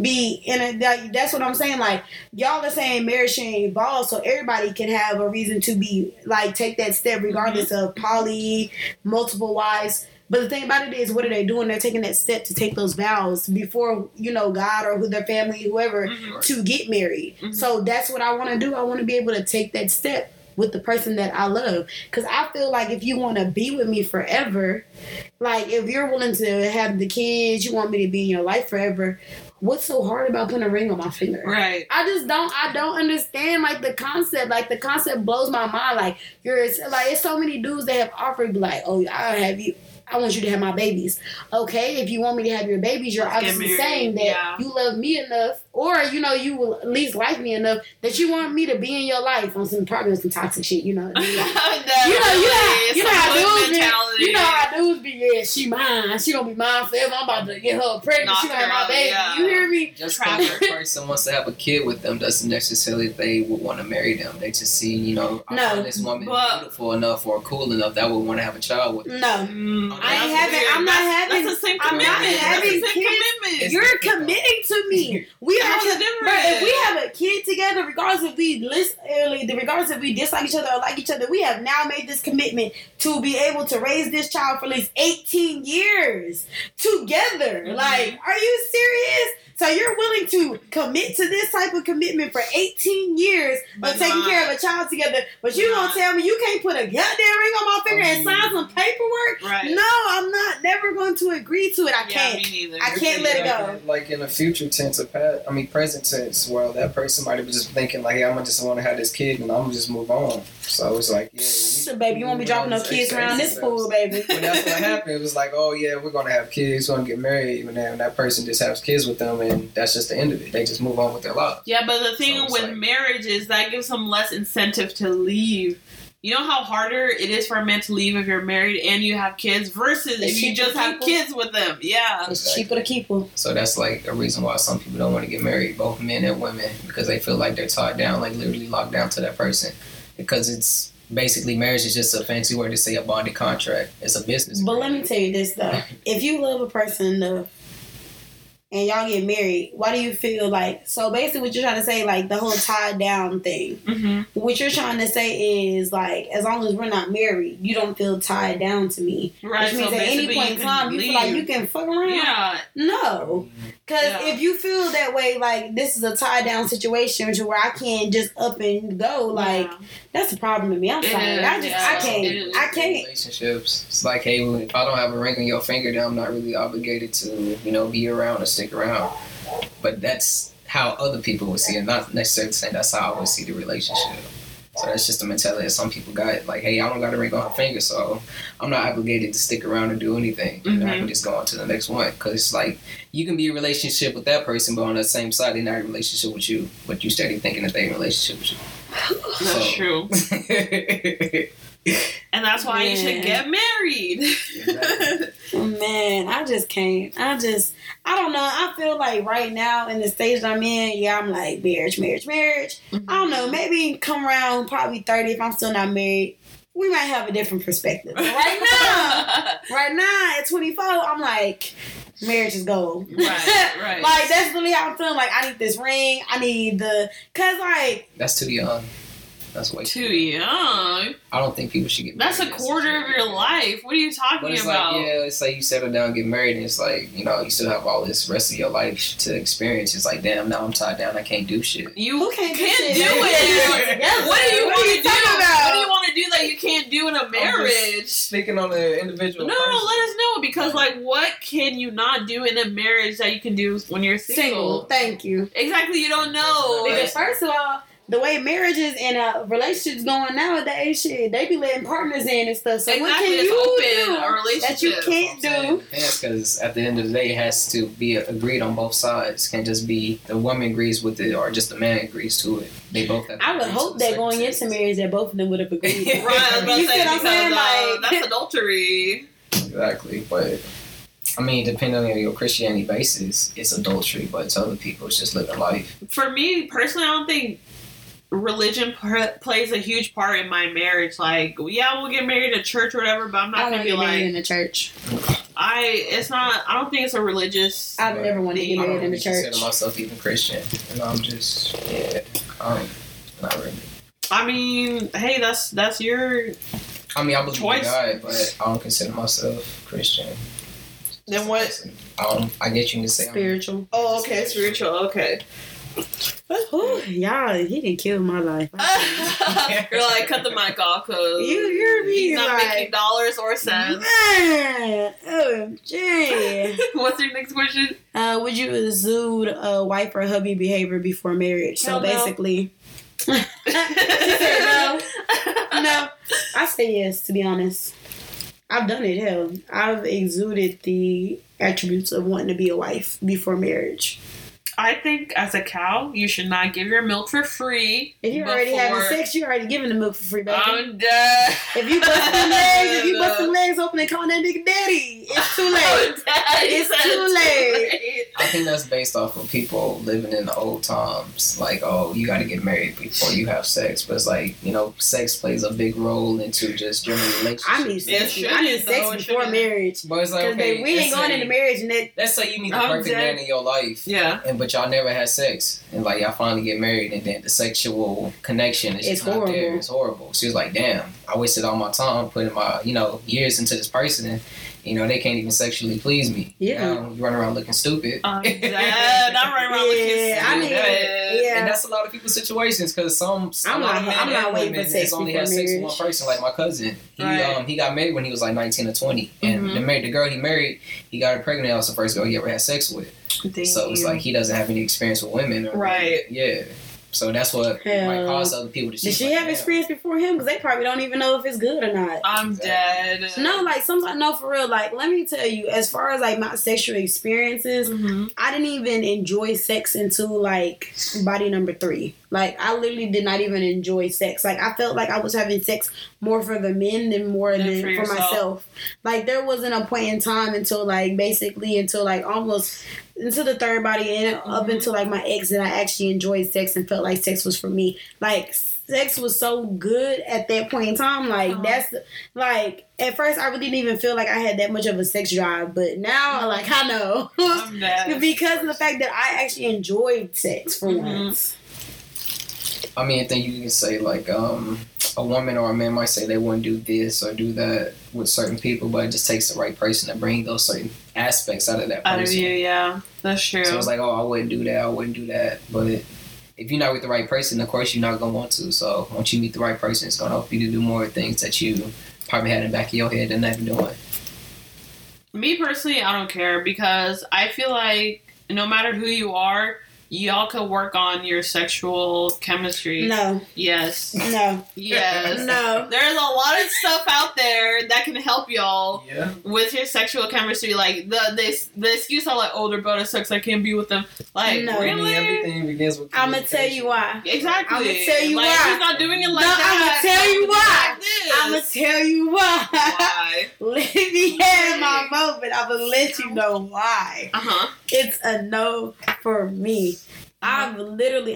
be in a... That's what I'm saying. Like, y'all are saying marriage should evolve so everybody can have a reason to be, like, take that step regardless of poly, multiple wives. But the thing about it is, what are they doing? They're taking that step to take those vows before, you know, God or their family, whoever, to get married. So that's what I want to do. I want to be able to take that step with the person that I love. Because I feel like if you want to be with me forever, like if you're willing to have the kids, you want me to be in your life forever, what's so hard about putting a ring on my finger? Right. I don't understand like the concept. Like the concept blows my mind. Like you're like, it's so many dudes that have offered like, oh, I'll have you. I want you to have my babies. Okay, if you want me to have your babies, you're obviously saying that you love me enough, or, you know, you will at least like me enough that you want me to be in your life on some problems and toxic shit, you know. You know how dudes be, yeah, she mine. She gonna be mine forever. I'm about to get her pregnant. She gonna have my baby. Yeah. You hear me? Just because that person wants to have a kid with them doesn't necessarily they would want to marry them. They just see, you know, this woman beautiful enough or cool enough that would want to have a child with them. I'm not having kids. You're committing to me. If we have a kid together, regardless if we dislike each other or like each other, we have now made this commitment to be able to raise this child for at least 18 years together. Like, are you serious? So you're willing to commit to this type of commitment for 18 years of taking care of a child together, but you gonna tell me you can't put a goddamn ring on my finger and sign some paperwork? Right. No, I'm not never going to agree to it. I can't let it go. Like in a future tense, present tense, well, that person might have just thinking like, hey, I'm just want to have this kid and I'm gonna just move on. So it's like, baby, you won't be dropping no kids around this pool, baby. But that's what happened. It was like, oh yeah, we're gonna have kids, we're gonna get married, and then that person just has kids with them. And that's just the end of it. They just move on with their life. Yeah, but the thing with marriage is that gives them less incentive to leave. You know how harder it is for a man to leave if you're married and you have kids versus if you just have kids with them. Yeah. It's cheaper to keep them. So that's like a reason why some people don't want to get married, both men and women, because they feel like they're tied down, like literally locked down to that person. Because it's basically marriage is just a fancy word to say a bonded contract. It's a business. But let me tell you this, though. If you love a person enough, and y'all get married, why do you feel like... So basically what you're trying to say, like the whole tied down thing. Mm-hmm. What you're trying to say is like, as long as we're not married, you don't feel tied down to me. Right. Which means at any point in time, you feel like you can fuck around. Yeah. No. Because if you feel that way, like this is a tied down situation to where I can't just up and go, like that's a problem to me. I'm sorry. I can't. Relationships. It's like, hey, if I don't have a ring on your finger, then I'm not really obligated to, you know, be around or stick around. But that's how other people would see it. Not necessarily saying that's how I would see the relationship. So that's just the mentality that some people got. Like, hey, I don't got a ring on her finger, so I'm not obligated to stick around and do anything. Mm-hmm. You know, I can just go on to the next one. Because it's like, you can be in a relationship with that person, but on that same side, they're not in a relationship with you. But you started thinking that they're in a relationship with you. That's true. And that's why you should get married. Man, I just can't. I don't know. I feel like right now in the stage that I'm in, I'm like marriage. Mm-hmm. I don't know. Maybe come around probably 30 if I'm still not married. We might have a different perspective. But right now at 24, I'm like, marriage is gold. Right. Like, that's really how I'm feeling. Like, I need this ring. I need the... Because, like... That's too young. That's way too young. I don't think people should get married. That's a quarter of your life. What are you talking about? Like, it's like you settle down and get married, and it's like, you know, you still have all this rest of your life to experience. It's like, damn, now I'm tied down. I can't do shit. You can't do it. What do you want to do? What do you want to do that you can't do in a marriage? Speaking on the individual. No, let us know, because like, what can you not do in a marriage that you can do when you're single? Thank you. Exactly. You don't know. Because first of all, the way marriages and relationships going nowadays, shit, they be letting partners in and stuff. So what can you do that you can't do? Because at the end of the day, it has to be agreed on both sides. It can't just be the woman agrees with it or just the man agrees to it. They both have. I would hope that going into marriage, that both of them would have agreed. Right, you see what I'm saying? Like, that's adultery. Exactly, but. I mean, depending on your Christianity basis, it's adultery, but to other people, it's just living life. For me, personally, I don't think religion plays a huge part in my marriage. Like, yeah, we'll get married in a church or whatever, but I'm not going to be like in the church. I don't think it's a religious. I've never wanted to get married in the church. I consider myself even Christian, and I'm just not really. I mean, hey, that's your. I mean, I believe in God, but I don't consider myself Christian. Then what? I get you to say spiritual. Oh, okay, spiritual. Okay. Ooh, y'all, he didn't kill my life. You're like, cut the mic off, cause you're he's not like, making dollars or cents. Man, OMG. What's your next question? Would you exude a wife or hubby behavior before marriage? Hell so no. Basically, she said no. I say yes. To be honest, I've done it. Hell, I've exuded the attributes of wanting to be a wife before marriage. I think as a cow, you should not give your milk for free. If you're already having sex, you're already giving the milk for free, baby. I'm dead. If you bust the legs open and call that nigga daddy, it's too late. It's too late. I think that's based off of people living in the old times. Like, oh, you got to get married before you have sex. But it's like, you know, sex plays a big role into just general relationships. I need sex before marriage. But it's like, okay, we ain't going into marriage. And let's say you meet the perfect man in your life. Yeah. But y'all never had sex, and like y'all finally get married, and then the sexual connection is just not there. It's horrible. She was like, damn, I wasted all my time putting my years into this person, and they can't even sexually please me. Yeah, you run around looking stupid. Not running around looking stupid. And that's a lot of people's situations, because I'm not waiting for sex. Only had sex with one person, like my cousin. He got married when he was like 19 or 20, and the girl he married, he got her pregnant. That was the first girl he ever had sex with. Damn. So it's like he doesn't have any experience with women, right? Yeah, so that's what might cause other people to. Did she have experience before him? Because they probably don't even know if it's good or not. I'm dead. No, like sometimes, no, for real. Like, let me tell you, as far as like my sexual experiences, I didn't even enjoy sex until like body number 3. Like, I literally did not even enjoy sex. Like, I felt like I was having sex more for the men than for myself. Like, there wasn't a point in time until like almost into the third body and up until like my ex that I actually enjoyed sex and felt like sex was for me. Like sex was so good at that point in time. Like that's like at first I really didn't even feel like I had that much of a sex drive, but now like I know because of the fact that I actually enjoyed sex for once. I mean, I think you can say like a woman or a man might say they wouldn't do this or do that with certain people, but it just takes the right person to bring those certain aspects out of that person. Out of you, yeah. That's true. So it's like, oh, I wouldn't do that, I wouldn't do that. But if you're not with the right person, of course you're not going to want to. So once you meet the right person, it's going to help you to do more things that you probably had in the back of your head and never doing. Me personally, I don't care because I feel like no matter who you are, y'all could work on your sexual chemistry. No. Yes. No. Yes. No. There's a lot of stuff out there that can help y'all with your sexual chemistry. Like the excuse I like, oh, their brother sucks, I can't be with them. Like really, everything begins with communication. I'm gonna tell you why. Exactly. I'm gonna tell you like, why. He's not doing it like that. I'm gonna tell you why. Let me have my moment. I'm gonna let you know why. It's a no for me. I've literally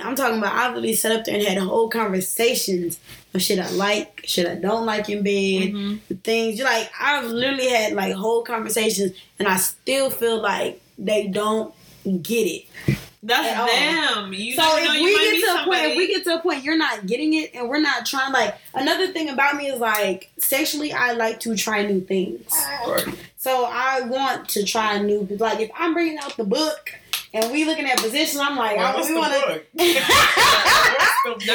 sat up there and had whole conversations of shit I like, shit I don't like in bed, the things you like. I've literally had like whole conversations and I still feel like they don't get it. That's them. If we get to a point you're not getting it and we're not trying, like another thing about me is like sexually I like to try new things. So I want to try new, like if I'm bringing out the book and we looking at positions, I'm like, book? The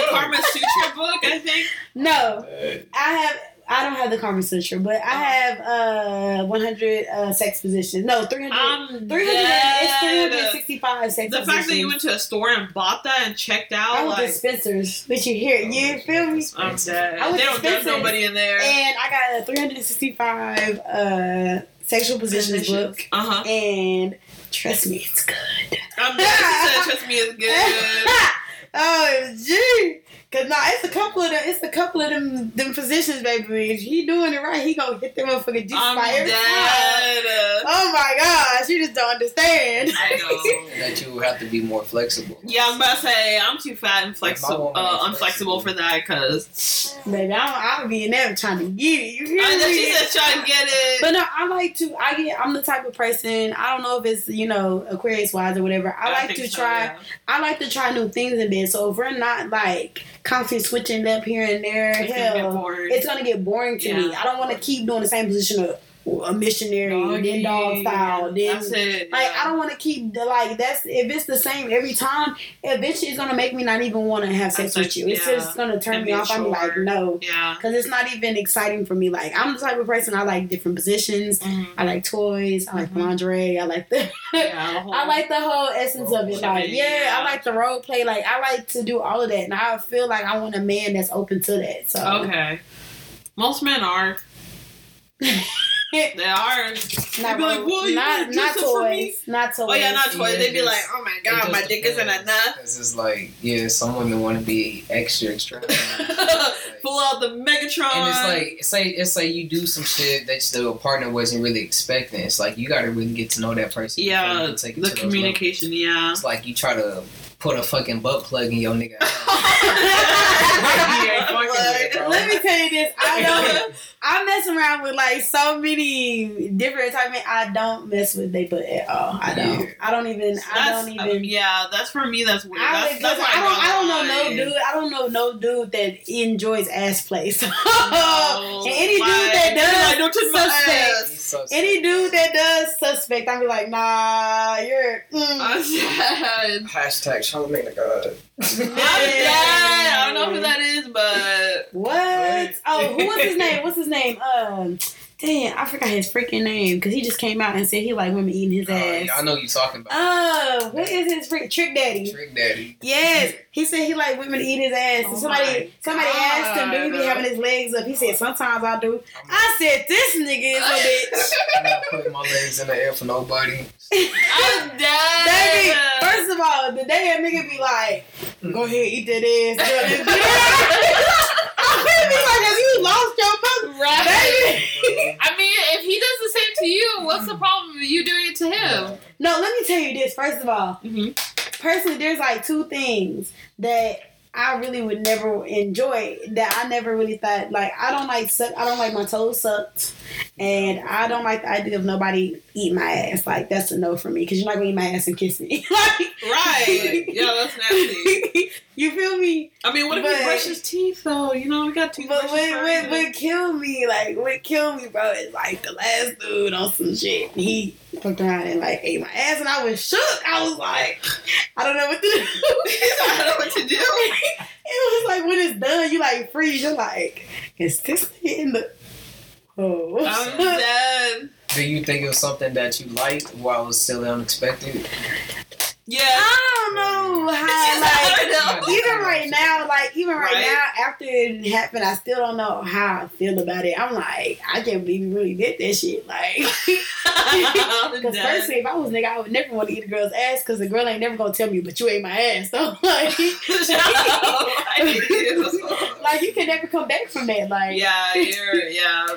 Karma Sutra book, I think? No. I don't have the Karma Sutra, but I have 100 sex positions. No, 365 sex positions. The fact that you went to a store and bought that and checked out. I went to Spencer's, but you hear it. You feel me? I'm dead. They don't dump nobody in there. And I got a 365 sexual positions book. And... trust me, it's good. I'm glad you said trust me, it's good. Oh, gee. Cause nah, it's a couple of them positions, baby. If he doing it right, he gonna hit them motherfucking G spot every time. Oh my gosh, you just don't understand. I know that you have to be more flexible. Yeah, I'm about to say I'm too fat and flexible. I'm flexible for that, cause baby, I'll be in there trying to get it. You hear me? She said trying to get it. But no, I like to. I'm the type of person. I don't know if it's Aquarius wise or whatever. I like to try new things in bed. So if we're not like constantly switching up here and there, it's gonna get boring to me. I don't want to keep doing the same position of a missionary, then dog style, I don't want to keep if it's the same every time, eventually it's gonna make me not even want to have sex with you. It's just gonna turn me off. I'm like no, because it's not even exciting for me. Like I'm the type of person, I like different positions. I like toys. I like lingerie. I like the I like the whole essence of it. Like I like the role play. Like I like to do all of that, and I feel like I want a man that's open to that. So most men are. They are. They'd be like, "Well, not toys." Oh yeah, not toys. They'd be like, "Oh my god, my dick isn't enough." Because it's like, some women want to be extra. Pull out the Megatron. And it's like, say you do some shit that the partner wasn't really expecting. It's like you got to really get to know that person. Yeah, the communication. Yeah, it's like you try to put a fucking butt plug in your nigga. Let me tell you this. I know I mess around with like so many different types. I don't mess with they butt at all. I don't. Yeah. I don't even. That's for me. That's weird. I don't know no dude that enjoys ass play. So, and any dude that does any dude that does suspect, I'd be like, nah, you're. I'm sad. # Charlamagne God. I don't know who that is, but what? Oh, who was his name? What's his name? I forgot his freaking name because he just came out and said he like women eating his ass. I know you're talking about. What is his freak? Trick Daddy. Trick Daddy. Yes, he said he like women eat his ass. Oh, somebody asked him, do he be having his legs up? He said sometimes I do. I said this nigga is a bitch. I'm not putting my legs in the air for nobody. I'm dead. Baby, first of all, the day a nigga be like, go ahead, eat that ass. I mean, if he does the same to you. What's the problem with you doing it to him? No, let me tell you this. First of all, personally, there's like two things that I really would never enjoy that I never really thought, like, I don't like my toes sucked, and I don't like the idea of nobody eat my ass. Like, that's a no for me, because you're not going to eat my ass and kiss me. Like, right. Yeah, that's nasty. You feel me? I mean, what if he brushes teeth, though? You know, we got toothbrushes. But what kill me, like, what kill me, bro, is, like, the last dude on some shit. He fucked around and, like, ate my ass, and I was shook. I was like, I don't know what to do. I don't know what to do. It was like, when it's done, you, like, freeze. You're like, is this in the... Oh. I'm done. Do you think it was something that you liked while it was still unexpected? Yeah, I don't know how. Like, even right now, after it happened, I still don't know how I feel about it. I'm like, I can't believe you really did that shit. Like, because personally, if I was a nigga, I would never want to eat a girl's ass, because the girl ain't never gonna tell me, but you ate my ass. So like, like you can never come back from that. Like, yeah,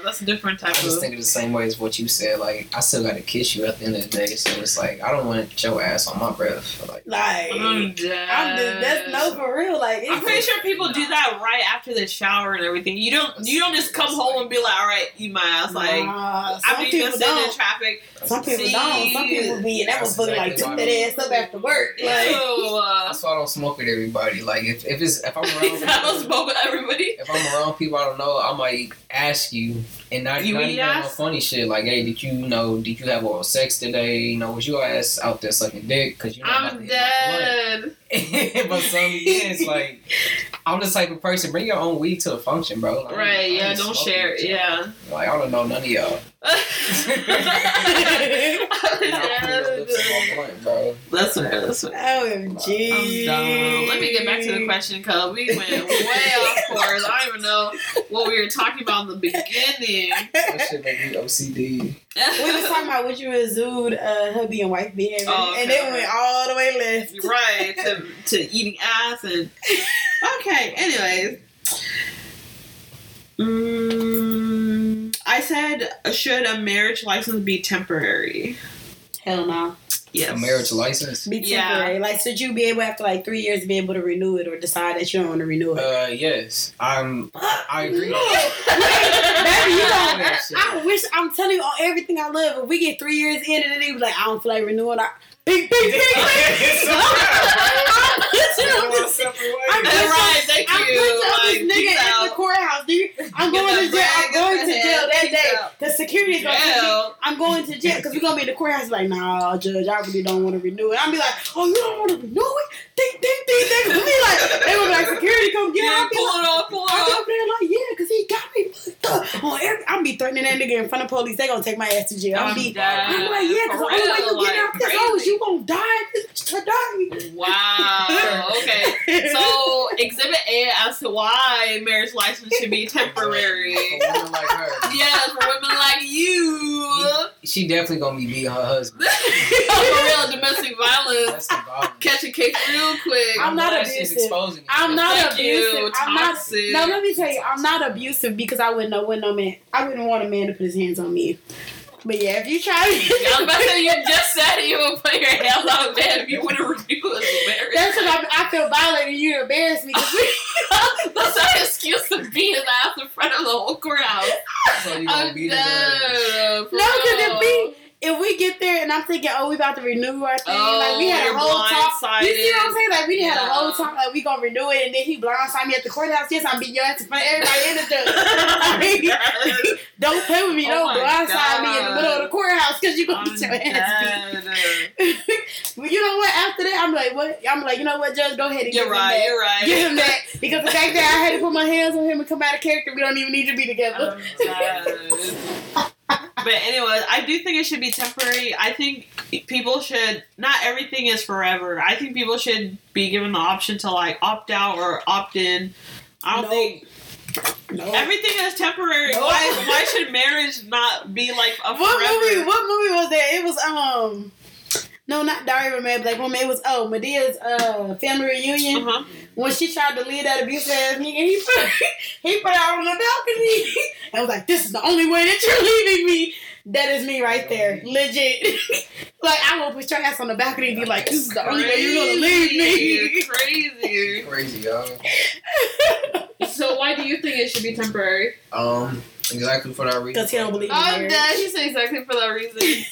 that's a different type of. I was thinking the same way as what you said. Like, I still gotta kiss you at the end of the day, so it's like I don't want your ass on my breath. Like I'm just, that's no for real. Like I'm pretty sure people do that right after the shower and everything. You don't just come home and be like, all right, eat my ass. Like I mean, you're sitting in traffic. Some people don't. Some people be and that was like took that ass up after work. Like that's why I don't smoke with everybody. Like if I'm around, people, I don't smoke with everybody. If I'm around people I don't know, I might ask you and not even no funny shit. Like hey, did you have oral sex today? You know, was your ass out there sucking dick? 'Cause you. I'm dead. But some it's like I'm the type of person. Bring your own weed to a function, bro. Like, right? Yeah. Don't share it. Yeah. Like I don't know none of y'all. Bro. That's what. OMG. Let me get back to the question, cause we went way off course. I don't even know what we were talking about in the beginning. That shit made me OCD. We was talking about would you exude hubby and wife behavior, and it went all the way left. Right. To eating ass and okay. Anyways, I said, should a marriage license be temporary? Hell no. Yes. A marriage license? Be temporary. Yeah. Like, should you be able after like 3 years to be able to renew it or decide that you don't want to renew it? Yes. I agree. I wish I'm telling you on everything I love. If we get 3 years in and then they be like, I don't feel like renewing. I'm putting this nigga in the courthouse, dude. I'm going to jail that day. The security's going to jail. I'm going to jail because we're going to be in the courthouse like, nah, judge, I really don't want to renew it. I'll be like, oh, you don't want to renew it? Think. We'll be like, they will be like, security, come get him. Pull it off. Like, yeah, because he got me. I'll be threatening that nigga in front of police. They going to take my ass to jail. I'm like, yeah, because I don't want to get out because I was you gonna die today. Wow. Okay. So Exhibit A as to why marriage license should be temporary. For women like her. Yeah, for women like you. She definitely gonna be beating her husband. For real domestic violence. Catch a case real quick. I'm not abusive. I'm not abusive. I'm not. No, let me tell you, I'm not abusive because I wouldn't want a man to put his hands on me. But yeah, if you try to... I'm about to say, you just said you would put your hands on bed if you wouldn't review it. That's when I feel violated. You embarrass me. That's our excuse to beat his ass in front of the whole crowd. So you're going to beat his ass. No, because if we get there and I'm thinking, oh, we about to renew our thing. Like, we had a whole talk. You see what I'm saying? Like, we had a whole talk. Like, we gonna renew it. And then he blindsided me at the courthouse. Yes, I'm beating your ass in front of everybody in the judge. Don't play with me. Don't blindside me in the middle of the courthouse because you're gonna beat your ass. Well, you know what? After that, I'm like, what? I'm like, you know what, Judge? Go ahead and give him that. Because the fact that I had to put my hands on him and come out of character, we don't even need to be together. But anyway, I do think it should be temporary. I think people should... Not everything is forever. I think people should be given the option to, like, opt out or opt in. I don't think... No. Everything is temporary. No. Why should marriage not be, like, a forever... What movie was that? It was, No, not Daria Romain, Black Woman. It was, Medea's family reunion. Uh-huh. When she tried to leave that abusive ass nigga, he put her out on the balcony and was like, this is the only way that you're leaving me. That is me right there. Legit. Like, I will put your ass on the balcony and be like, this is the only way you're going to leave me. Crazy. Crazy, y'all. So why do you think it should be temporary? Exactly for that reason. Because he don't believe in marriage. Oh, Dad, you said exactly for that reason.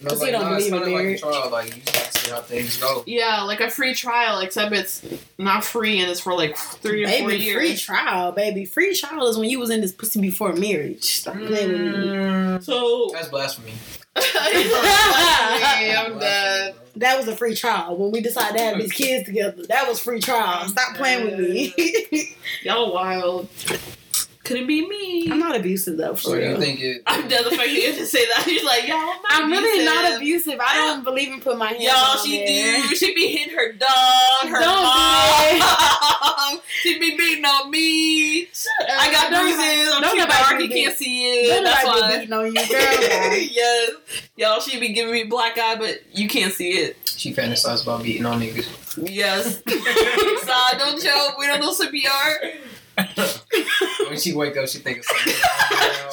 Because he don't believe in marriage. It's not like a trial. Like, you just have to see how things go. Yeah, like a free trial, except it's not free and it's for like 3 or 4 years. Free trial, baby. Free trial is when you was in this pussy before marriage. Stop playing with me. So, that's blasphemy. I'm done. That was a free trial. When we decided to have these kids together, that was free trial. Stop playing with me. Y'all wild. Couldn't be me. I'm not abusive though, for real. I'm done the fact you have to say that. She's like, y'all, I'm really not abusive. I don't believe in putting my hands on there. Y'all, she be hitting her dog, her mom. She be beating on me. I got bruises. I'm too dark. He can't see it. That's why. Don't beating on you, girl. Yes. Y'all, she be giving me black eye, but you can't see it. She fantasizes about beating on niggas. Yes. So don't joke. We don't know CPR. When she wake up, she thinks something.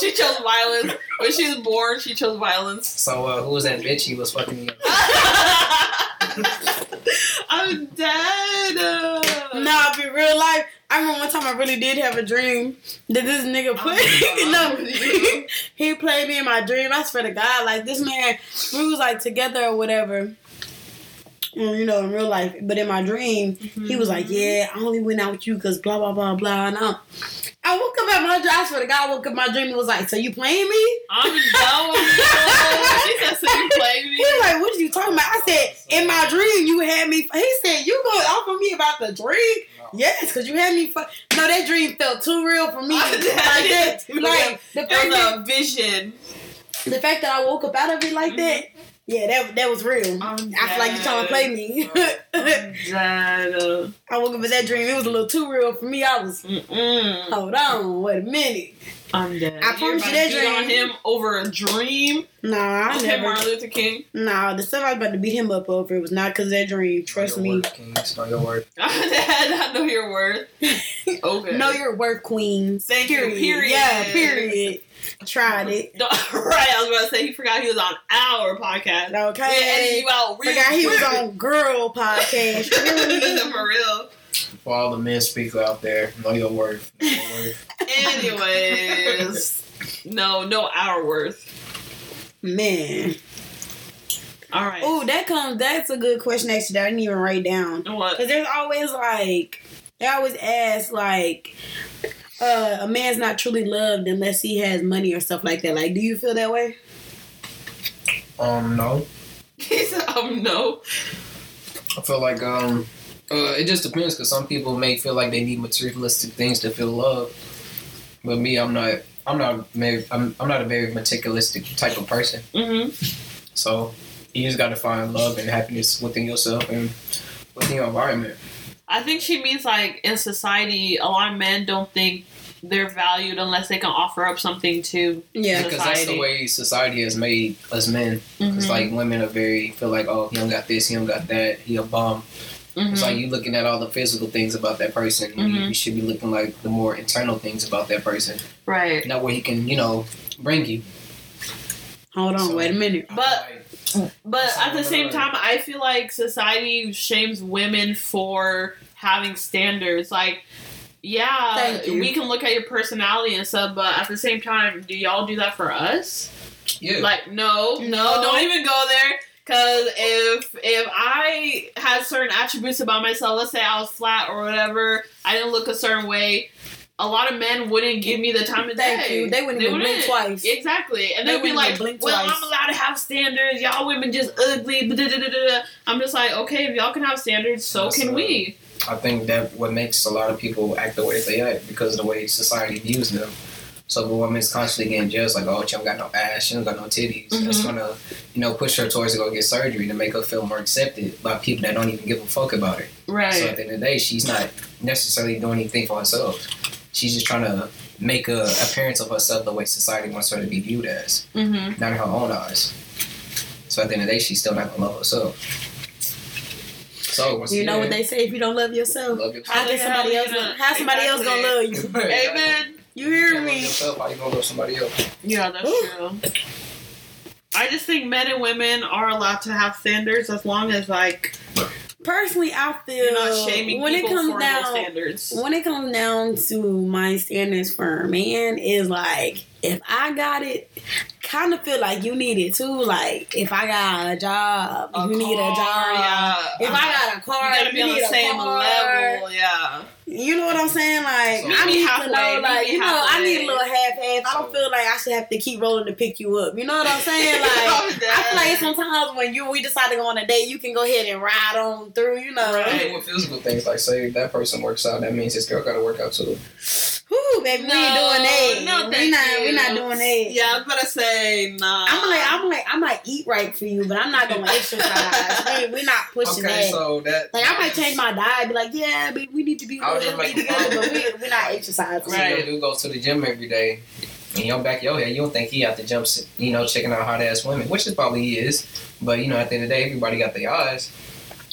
She chose violence. When she was born, she chose violence. So who was that bitch he was fucking? I'm dead. Nah, in real life, I remember one time I really did have a dream that this nigga he played me in my dream. I swear to God, like this man, we was like together or whatever. You know, in real life, but in my dream, he was like, yeah, I only went out with you because blah, blah, blah, blah. And I woke up at my dream. I swear to God, I woke up in my dream and was like, so you playing me? I'm done with you. He said, so you playing me? He was like, what are you talking about? I said, in my dream, you had me. He said, you going off on me about the drink? No. Yes, because you had me. No, that dream felt too real for me. Like that. Like, it was a vision. The fact that I woke up out of it like that. Yeah, that was real. I feel like you trying to play me. I woke up with that dream. It was a little too real for me. I was, hold on, wait a minute. I'm dead. I promise you that dream. On him over a dream? Nah, I never. Martin Luther King? Nah, the stuff I was about to beat him up over, it was not because of that dream. Trust me. Know your worth. I know your worth. Okay. Know your worth, queen. Thank you. Period. Yeah, period. Tried it. Right, I was about to say he forgot he was on our podcast. Okay. Yeah, and you out real forgot he was on girl podcast. For real. For all the men speakers out there, know your worth. Anyways. No, our worth. Man. All right. Ooh, that's a good question actually that I didn't even write down. What? Because there's always they always ask a man's not truly loved unless he has money or stuff like that. Like, do you feel that way? No. He said, no. I feel like, it just depends because some people may feel like they need materialistic things to feel love. But me, I'm not a very meticulistic type of person. Mm-hmm. So you just got to find love and happiness within yourself and within your environment. I think she means in society, a lot of men don't think they're valued unless they can offer up something to society. Because that's the way society has made us men. It's women are feel like, oh, he don't got this, he don't got that, he a bum. Mm-hmm. It's like you looking at all the physical things about that person. Mm-hmm. You should be looking the more internal things about that person. Right. Not where he can, bring you. Hold on, wait a minute. But at the same time, I feel like society shames women for having standards. Yeah, we can look at your personality and stuff, but at the same time, do y'all do that for us? Yeah. No, don't even go there. Because if I had certain attributes about myself, let's say I was flat or whatever, I didn't look a certain way, a lot of men wouldn't give me the time of day. Thank you. They wouldn't even blink twice. Exactly. And they'd be like, well, I'm allowed to have standards. Y'all women just ugly. I'm just like, okay, if y'all can have standards, so can we. I think that what makes a lot of people act the way they act because of the way society views them. So if a woman's constantly getting judged, she don't got no ass, she don't got no titties. Mm-hmm. That's going to, push her towards to go get surgery to make her feel more accepted by people that don't even give a fuck about her. Right. So at the end of the day, she's not necessarily doing anything for herself. She's just trying to make an appearance of herself the way society wants her to be viewed as. Mm-hmm. Not in her own eyes. So at the end of the day, she's still not going to love herself. So what they say, if you don't love yourself, how somebody else going to love you? Amen. You hear me? How you going to love somebody else? Yeah, that's true. I just think men and women are allowed to have standards as long as, like, personally, I feel you're not shaming when people for no standards. When it comes down to my standards for a man, is like, if I got it, kind of feel like you need it too. Like, if I got a job, you need a job. Yeah. If I got a car, you gotta be on the same level. Yeah. You know what I'm saying? Like, so I need halfway, to know, like, you know, I need a little half-ass. I don't feel like I should have to keep rolling to pick you up. You know what I'm saying? Like, I feel like sometimes when we decide to go on a date, you can go ahead and ride on through, you know. Right? I mean, with physical things, like, say that person works out, that means this girl gotta work out too. Whew, baby, we ain't doing that. No, we're not doing that. Yeah, I was about to say, nah. I'm like, I might eat right for you, but I'm not gonna exercise. We're not pushing that. Okay, so that. Like, I might change my diet, be like, yeah, but we need to be. We're not exercising. Right. Your dude goes to the gym every day, and your back of your head, you don't think he out the gym, you know, checking out hot ass women, which is probably he is. But you know, at the end of the day, everybody got their eyes.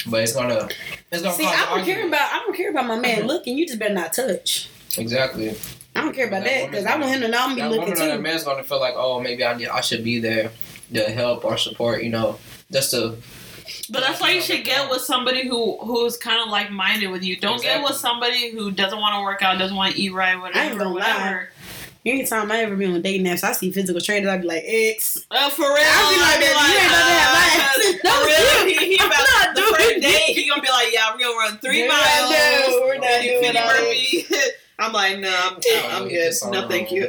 But it's gonna see. I don't care about my man looking. You just better not touch. Exactly. I don't care about that because I want him to know I'm gonna be looking too. That man's gonna feel like, oh, maybe I should be there to help or support. You know, just to. But that's why you should get with somebody who's kind of like-minded with you. Don't get with somebody who doesn't want to work out, doesn't want to eat right, whatever. Anytime I ever be on a dating app, I see physical trainers, I'd be like, X. For real? I'd be like, you ain't about to have my ass. He about the first date, he gonna be like, yeah, we're gonna run 3 miles. We're not doing that. I'm like, no, I'm good. No, thank you.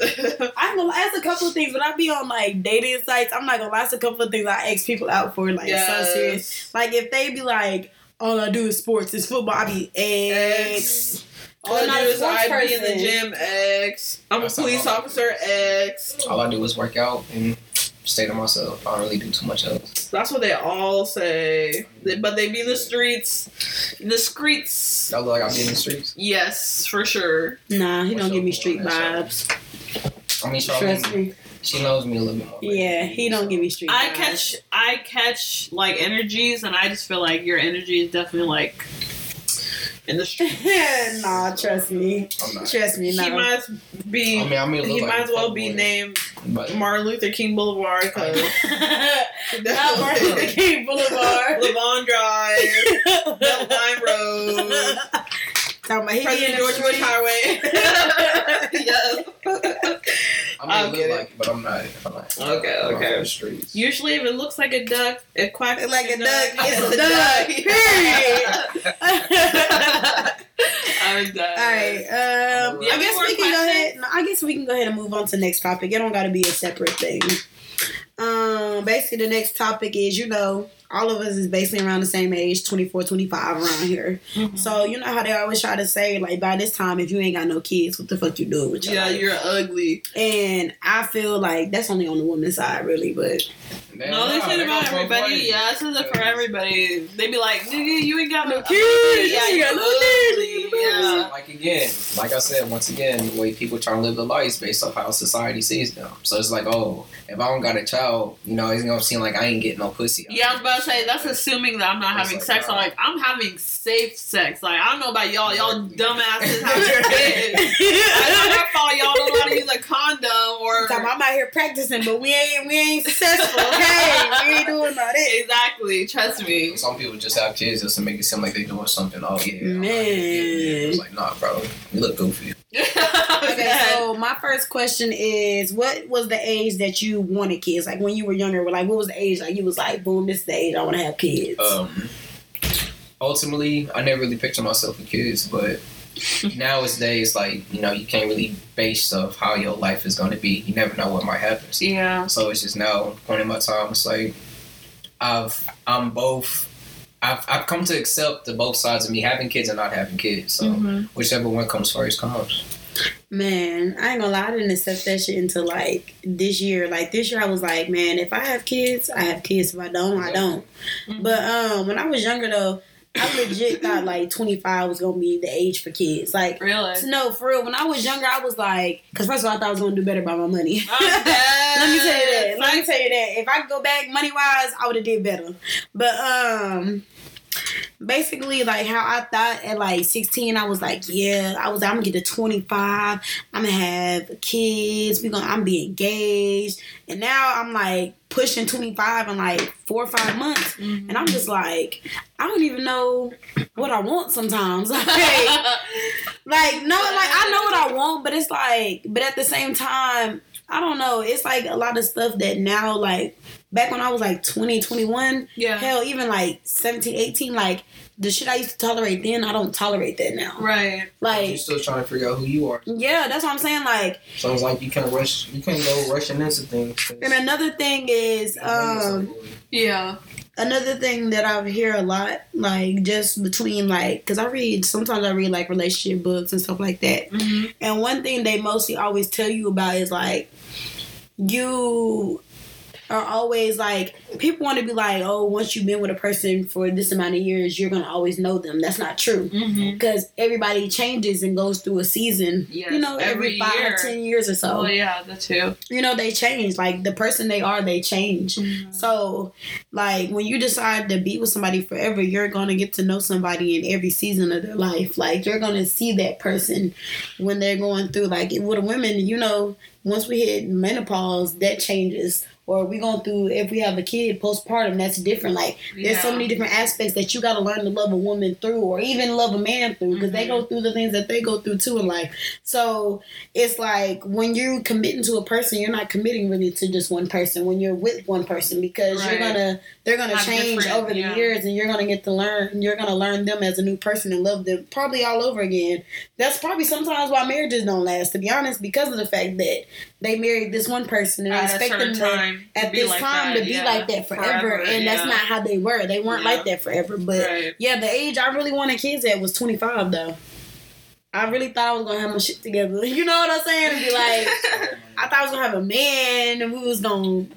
I'm gonna ask a couple of things, but I be on like dating sites. I'm not gonna ask a couple of things I ask people out for, like, so serious. Like, if they be like, all I do is sports, it's football, I be X. All I do is I be in the gym, X. I'm a police officer, X. All I do is work out and stay to myself. I don't really do too much else. That's what they all say. But they be in the streets. In the streets. Y'all look like I be in the streets? Yes, for sure. Nah, he don't give me street vibes. I mean, Charlamagne, she knows me a little bit more. Yeah, he don't give me street vibes. I catch like energies, and I just feel like your energy is definitely like in the streets. Nah, trust me. Trust me. He might be. He might as well be named Martin Luther King Boulevard, because not Martin Luther King Boulevard, LeVon Drive, Beltline Road, President George Bush Highway. Yes. I get it, but I'm not. Okay. The streets. Usually, if it looks like a duck, it quacks like a duck. It's a duck. Period. I'm done. All right. I guess we can go ahead and move on to the next topic. It don't got to be a separate thing. Basically, the next topic is, you know, all of us is basically around the same age, 24, 25 around here. Mm-hmm. So, you know how they always try to say, like, by this time, if you ain't got no kids, what the fuck you doing with your life? You're ugly. And I feel like that's only on the woman's side, really, but... No, they said about everybody. Yeah, this is for everybody. They be like, nigga, you ain't got no kids. Yeah, you got no kids. Yeah. Like I said, once again, the way people try to live their lives based off how society sees them. So it's like, oh, if I don't got a child, you know, it's gonna seem like I ain't getting no pussy. Yeah, I was about to say, that's assuming that I'm not having sex. I'm like, I'm having safe sex. Like, I don't know about y'all. Y'all dumbasses have your kids. I thought y'all don't know how to use a condom or. I'm out here practicing, but we ain't successful. Hey, we ain't doing about it. Exactly, trust me. Some people just have kids just to make it seem like they doing something. Oh yeah, man. It's like, nah, bro, you look goofy. Okay, so my first question is, what was the age that you wanted kids? Like, when you were younger, like, what was the age? Like, you was like, boom, this is the age I want to have kids. Ultimately, I never really pictured myself with kids, but nowadays, like, you know, you can't really base stuff how your life is going to be. You never know what might happen. Yeah. So it's just now, point in my time, it's like, I've come to accept the both sides of me having kids and not having kids. So whichever one comes first comes. Man, I ain't gonna lie, I didn't accept that shit until like this year. Like this year I was like, man, if I have kids, I have kids. If I don't, I don't. Mm-hmm. But when I was younger though, I legit thought like 25 was gonna be the age for kids. Like, really? No, for real. When I was younger, I was like, because first of all, I thought I was gonna do better by my money. Okay. Let me tell you that. If I could go back money wise, I would have did better. But basically like how I thought at like 16, I was like, yeah, I'm gonna get to 25, I'm gonna have kids, I'm gonna be engaged. And now I'm like pushing 25 in like 4 or 5 months, mm-hmm. and I'm just like, I don't even know what I want sometimes. I know what I want, but it's like, but at the same time, I don't know. It's like a lot of stuff that now, like back when I was like 20, 21, yeah. hell, even like 17, 18, like the shit I used to tolerate then, I don't tolerate that now. Right. Like you're still trying to figure out who you are. Yeah, that's what I'm saying. Like sounds like you can't go rushing into things. And another thing is, yeah. Another thing that I hear a lot, like, just between, like, because sometimes I read, like, relationship books and stuff like that. Mm-hmm. And one thing they mostly always tell you about is, like, you are always, like, people want to be like, oh, once you've been with a person for this amount of years, you're going to always know them. That's not true. Because mm-hmm. everybody changes and goes through a season, yes, you know, every 5 or 10 years or so. Oh, yeah, that's true. You know, they change. Like, the person they are, they change. Mm-hmm. So, like, when you decide to be with somebody forever, you're going to get to know somebody in every season of their life. Like, you're going to see that person when they're going through, like, with a woman, you know, once we hit menopause, that changes. Or we going through, if we have a kid postpartum, that's different. Like, there's so many different aspects that you got to learn to love a woman through, or even love a man through, because mm-hmm. they go through the things that they go through too in life. So it's like when you're committing to a person, you're not committing really to just one person when you're with one person, because right. they're gonna change over the years, and you're gonna learn them as a new person and love them probably all over again. That's probably sometimes why marriages don't last, to be honest, because of the fact that they married this one person and I expect them to be like that forever. And that's not how they were. They weren't like that forever. But the age I really wanted kids at was 25 though. I really thought I was going to have my shit together. You know what I'm saying? And be like, I thought I was going to have a man and we was going to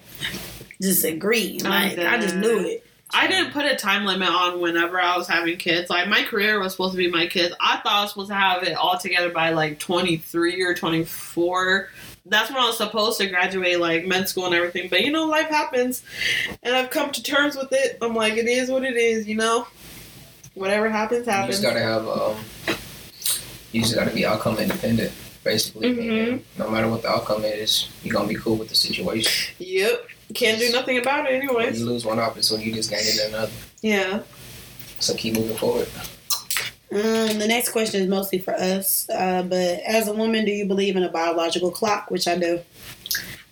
just agree. Like, I just knew it. I didn't put a time limit on whenever I was having kids. Like, my career was supposed to be my kids. I thought I was supposed to have it all together by like 23 or 24. That's when I was supposed to graduate, like, med school and everything. But, you know, life happens. And I've come to terms with it. I'm like, it is what it is, you know? Whatever happens, happens. You just got to be outcome independent, basically. Mm-hmm. No matter what the outcome is, you're going to be cool with the situation. Yep. Can't do nothing about it anyways. You lose one opportunity, you just gain another. Yeah. So keep moving forward. The next question is mostly for us, but as a woman, do you believe in a biological clock? Which I do.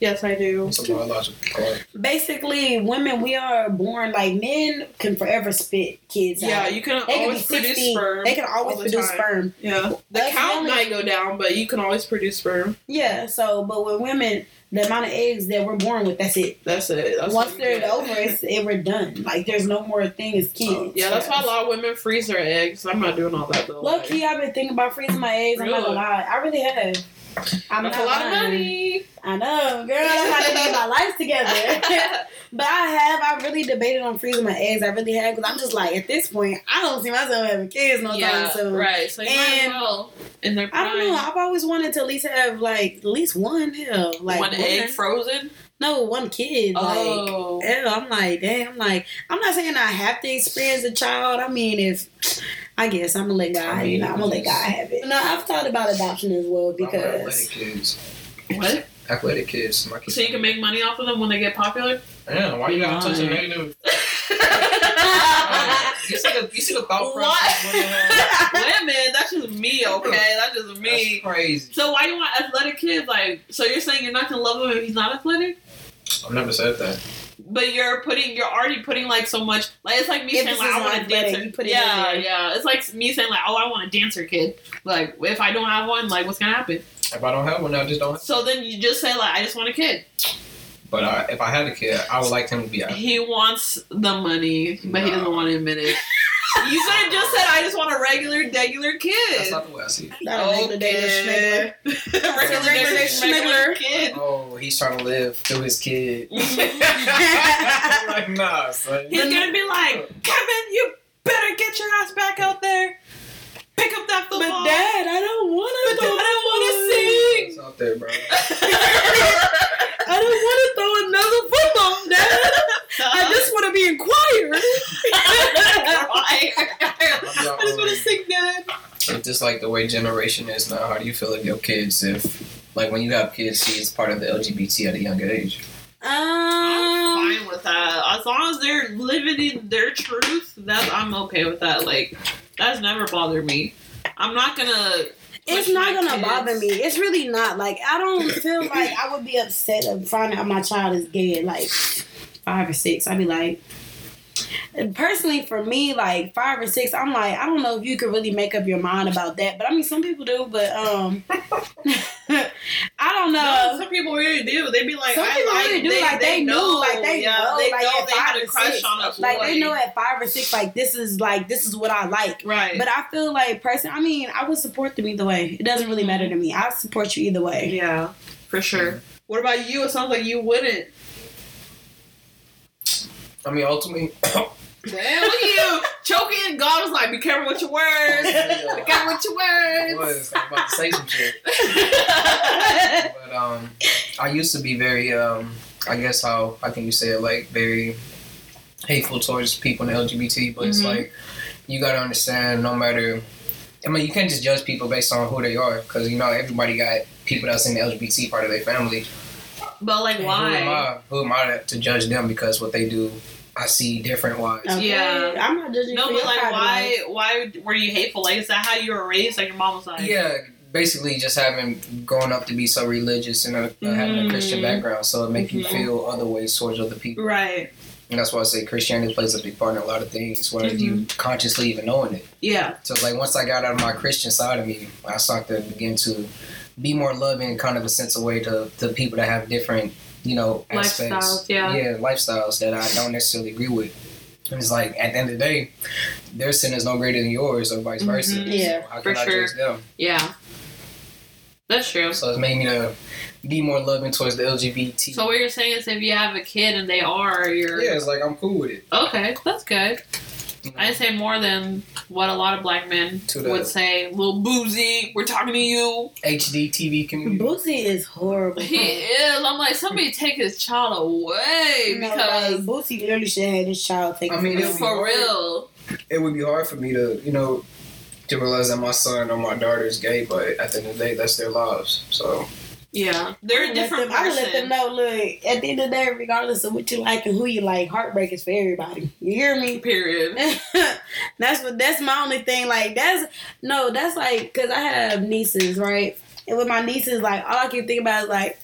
Yes, I do. It's a biological clock. Basically, women, we are born, like, men can forever spit kids out. Yeah, you can always produce sperm. They can always produce sperm. Yeah. The count might go down, but you can always produce sperm. Yeah, so, but with women, the amount of eggs that we're born with, that's it. That's it. That's once they're over, we're done. Like, there's no more thing as kids. Oh, yeah, that's why a lot of women freeze their eggs. I'm not doing all that, though. Low key, I've been thinking about freezing my eggs. Really? I'm not gonna lie. I really have. That's a lot of money. I know, girl. That's how to get my life together. But I really debated on freezing my eggs. I really have, because I'm just like, at this point, I don't see myself having kids time soon. Right. So you might as well. In their prime. I don't know. I've always wanted to at least have like at least one one egg frozen. No, one kid. Oh. Like, hell, I'm like, damn. I'm like, I'm not saying I have to experience a child. I mean, I'm gonna let God. You know, I'm gonna let God have it. No, I've thought about adoption as well because athletic kids. What? Athletic kids. My kids. So you can make money off of them when they get popular. Yeah. Why you gotta touch a negative? You see the thought process. Women, that's just me, okay? That's just me. That's crazy. So why you want athletic kids? Like, so you're saying you're not gonna love him if he's not athletic? I've never said that. But you're already putting like so much. Like it's like me saying like I want a dancer. It's like me saying like oh I want a dancer kid. Like if I don't have one, like what's gonna happen? If I don't have one, I just don't. So then you just say like I just want a kid. But if I had a kid, I would like him to be out. He wants the money, but he doesn't want to admit it. You could have just said, I just want a regular kid. That's not the way I see it. Okay. Regular kid. Oh, he's trying to live through his kid. I'm like, nah, son. He's going to be like, Kevin, you better get your ass back out there. Pick up that football. But Dad, I don't want to. But I don't want to sing. It's out there, bro. I don't want to throw another football, Dad. I just want to be in choir. With just like the way generation is now, how do you feel if your kids, if like when you have kids, see it's part of the LGBT at a younger age? I'm fine with that. As long as they're living in their truth, I'm okay with that. Like, that's never bothered me. I'm not gonna. It's not gonna bother me. It's really not. Like, I don't feel like I would be upset of finding out my child is gay at like 5 or 6. I'd be like, and personally for me, like 5 or 6, I'm like, I don't know if you could really make up your mind about that. But I mean, some people do. But I don't know. No, some people really do. They be like, some people really do. Like they know, like they know, like they had a crush on us. Like they know at 5 or 6, like this is what I like. Right. But I feel like personally, I mean, I would support them either way. It doesn't really matter to me. I support you either way. Yeah, for sure. What about you? It sounds like you wouldn't. I mean, ultimately... Damn, look at you! Choking! God was like, be careful with your words! Yeah. Be careful with your words! I was about to say some shit. But, I used to be very, I guess how can you say it, like, very hateful towards people in the LGBT, but it's like, you gotta understand, no matter... I mean, you can't just judge people based on who they are, because, you know, everybody got people that's in the LGBT part of their family. But, like, why? Who am I to judge them because what they do, I see different wise. Okay. Yeah. I'm not judging you. No, but, like, why were you hateful? Like, is that how you were raised? Like, your mom was like... Yeah, basically just growing up to be so religious and having a Christian background, so it makes you feel other ways towards other people. Right. And that's why I say Christianity plays a big part in a lot of things, whether you consciously even knowing it. Yeah. So, like, once I got out of my Christian side of me, I started to begin to... be more loving, kind of a sense of way to people that have different, you know, aspects. Lifestyles, lifestyles that I don't necessarily agree with. And it's like, at the end of the day, their sin is no greater than yours or vice versa. Yeah, so how can I judge them? Yeah. That's true. So it's made me to be more loving towards the LGBT. So what you're saying is if you have a kid and they are, you're... Yeah, it's like, I'm cool with it. Okay, that's good. Mm-hmm. I'd say more than what a lot of black men would say. Little Boozy, we're talking to you. HD TV community. Boozy is horrible. He is. I'm like, somebody take his child away because like, Boozy literally should have his child taken. I mean, for real. It would be hard for me to, you know, to realize that my son or my daughter is gay, but at the end of the day, that's their lives. So. Yeah, they're a different person. I would let them know, look, at the end of the day, regardless of what you like and who you like, heartbreak is for everybody. You hear me? Period. That's my only thing. Like, that's like, because I have nieces, right? And with my nieces, like, all I keep thinking about is, like,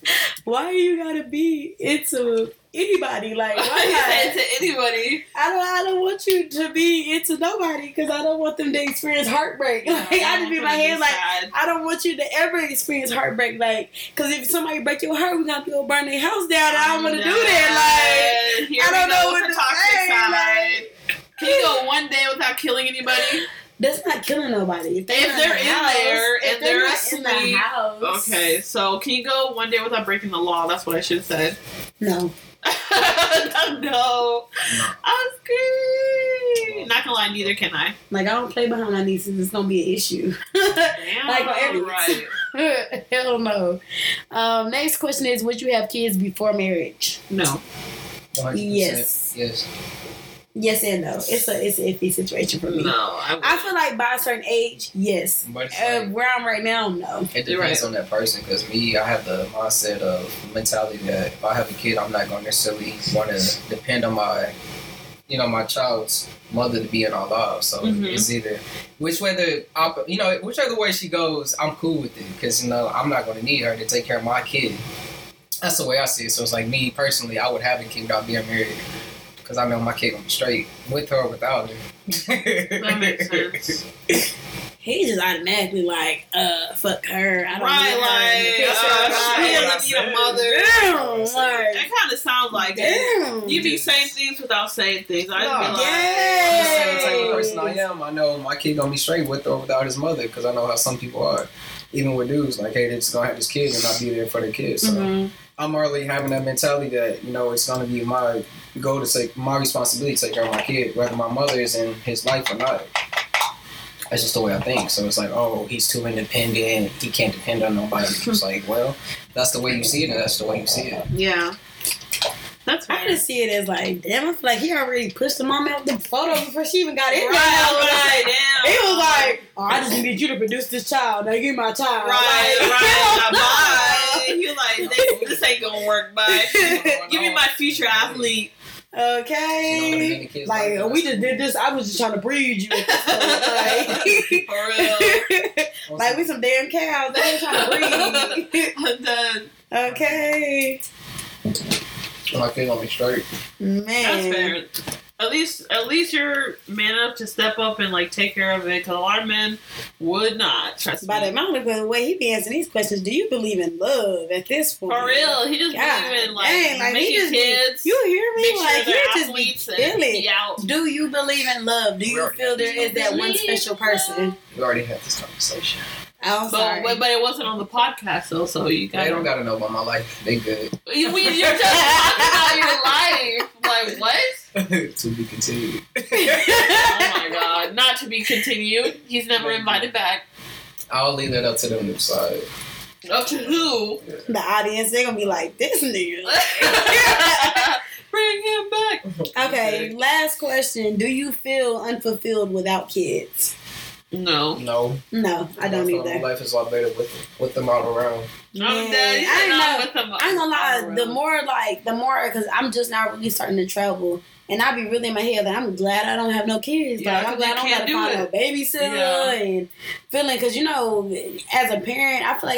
why you gotta be into anybody? Like, why into anybody? I don't want you to be into nobody because I don't want them to experience heartbreak. Like, I just be in my head like, I don't want you to ever experience heartbreak. Like, because if somebody break your heart, we're gonna have to go burn their house down. I don't want to do that. Like, I don't know what to say. Like, can you go one day without killing anybody? That's not killing nobody. If they're in the house. Okay, so can you go one day without breaking the law? That's what I should have said. No. No. I'm scared. Not gonna lie, neither can I. Like, I don't play behind my nieces. It's gonna be an issue. Damn, like, right. Hell no. Next question is, would you have kids before marriage? No. 100%. Yes. Yes. Yes and no. It's an iffy situation for me. No, I feel like by a certain age, yes. But like, where I'm right now, no. It depends on that person. Because me, I have the mindset of mentality that if I have a kid, I'm not going to necessarily want to depend on my child's mother to be in our lives. So it's either whichever way she goes, I'm cool with it. Because I'm not going to need her to take care of my kid. That's the way I see it. So it's like me personally, I would have a kid without being married. Because I know my kid gonna be straight with her or without her. That makes sense. He just automatically like, fuck her. I don't she doesn't need a mother. Damn, like, that kind of sounds like it. You be saying things without saying things. I just be like, I'm the same type of person I am. I know my kid gonna be straight with or without his mother because I know how some people are. Even with dudes, like, hey, they're just gonna have this kid and not be there for their kids. So I'm already having that mentality that, you know, it's gonna be my goal to take my responsibility to take care of my kid, whether my mother is in his life or not. That's just the way I think. So it's like, oh, he's too independent. He can't depend on nobody. It's like, well, that's the way you see it, and that's the way you see it. Yeah. That's weird. I just see it as like, damn, I feel like he already pushed the mom out the photo before she even got in there. Right, I was like, damn. He was like, oh, I just need you to produce this child. Now give me my child. Right, like, right. Bye. He was like, this ain't gonna work, bye. Give me my future athlete. Okay. Like, we just did this. I was just trying to breed you. Like, for real. Like, we some damn cows. They ain't trying to breed. I'm done. Okay. My thing on me straight. Man. That's fair. At least you're man enough to step up and like take care of it. Because a lot of men would not. Trust By me. The amount of the way he be answering these questions, do you believe in love at this point? For real, he just believe in like making kids. You hear me? Make like sure you just be out. Do you believe in love? Do you feel there is that one special person? We already had this conversation. But it wasn't on the podcast though, so you guys don't gotta know about my life. They good. You're just talking about your life. Like what? To be continued. Oh my god, not to be continued. He's never invited back. I'll leave that up to them new side. Up to who? Yeah. The audience. They're gonna be like, this nigga. Bring him back. Okay, last question. Do you feel unfulfilled without kids? No, I don't either. My life is a lot better with them all around. I ain't gonna lie. The more, because I'm just now really starting to travel, and I be really in my head that I'm glad I don't have no kids. Yeah, like I'm glad I don't gotta find a babysitter and feeling because as a parent, I feel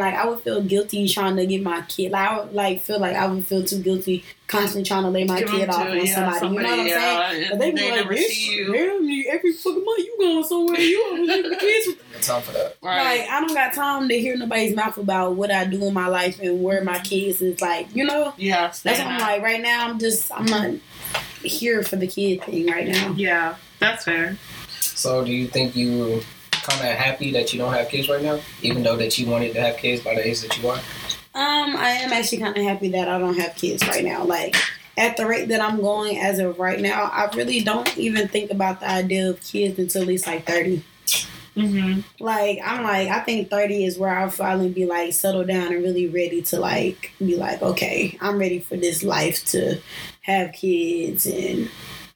like I would feel guilty trying to get my kid. Like I would feel too guilty constantly trying to lay my kid off on somebody. You know what I'm saying? But they never see you. Every fucking month you going somewhere. You always leave the kids with them. No time for that. Right. Like I don't got time to hear nobody's mouth about what I do in my life and where my kids is like. You know. Yeah. That's what I'm like right now. I'm not here for the kid thing right now. Yeah, that's fair. So do you think you kind of happy that you don't have kids right now, even though that you wanted to have kids by the age that you are? I am actually kind of happy that I don't have kids right now. Like at the rate that I'm going as of right now, I really don't even think about the idea of kids until at least like 30. Mm-hmm. Like I'm like, I think 30 is where I'll finally be like settled down and really ready to like be like, okay, I'm ready for this life to have kids and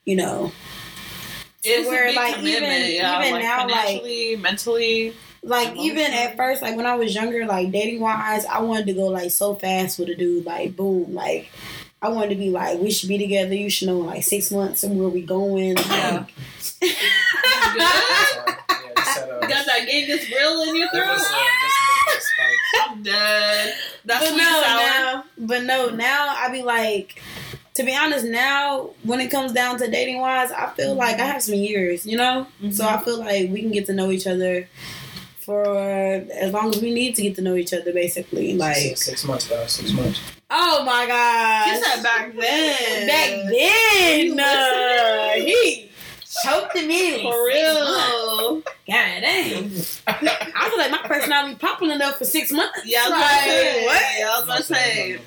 it's where a big like commitment, even now financially, like mentally. Like even at first, like when I was younger, like dating wise, I wanted to go like so fast with a dude, like boom, like I wanted to be like, we should be together. You should know in like 6 months and where we going. Like, got that Genghis grill in your throat. I'm dead. That's but no, sour. Now I be like, to be honest, now when it comes down to dating wise, I feel like I have some years, Mm-hmm. So I feel like we can get to know each other for as long as we need to get to know each other, basically. Like 6 months, guys. 6 months. Oh my God! You said back then. He choked me for real. God damn. I was like, my personality popping enough for 6 months. Yeah, I was gonna say.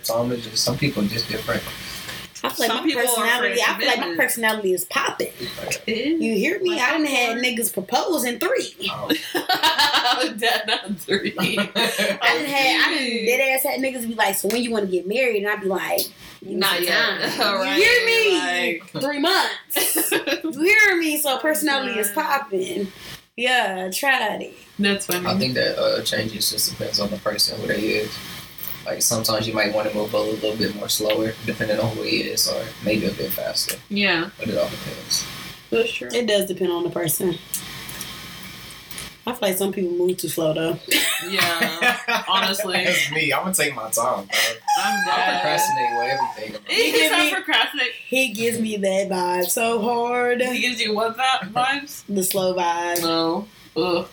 Some people are just different. I feel like my personality is popping. You hear me? I done had niggas propose in 3. I was done on 3. I done dead ass had niggas be like, so when you want to get married? And I'd be like, not yet. Right. You hear me? Like... 3 months. You hear me? So personality is popping. Yeah, tried it. That's funny. I think that changes just depends on the person, who they is. Like, sometimes you might want to move a little bit more slower, depending on who he is, or maybe a bit faster. Yeah. But it all depends. That's true. It does depend on the person. I feel like some people move too slow, though. Yeah. Honestly. That's me. I'm going to take my time, bro. I procrastinate with everything. He gives me that vibe so hard. He gives you what vibes? The slow vibe. No. Ugh.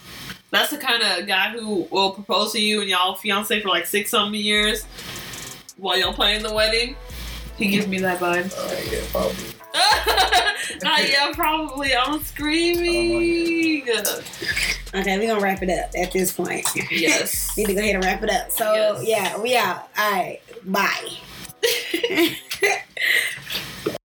That's the kind of guy who will propose to you and y'all fiance for like 6-something years while y'all planning the wedding. He gives me that vibe. Yeah, probably. I'm screaming. Okay, we're going to wrap it up at this point. Yes. Need to go ahead and wrap it up. So, yes. Yeah, we out. All right. Bye.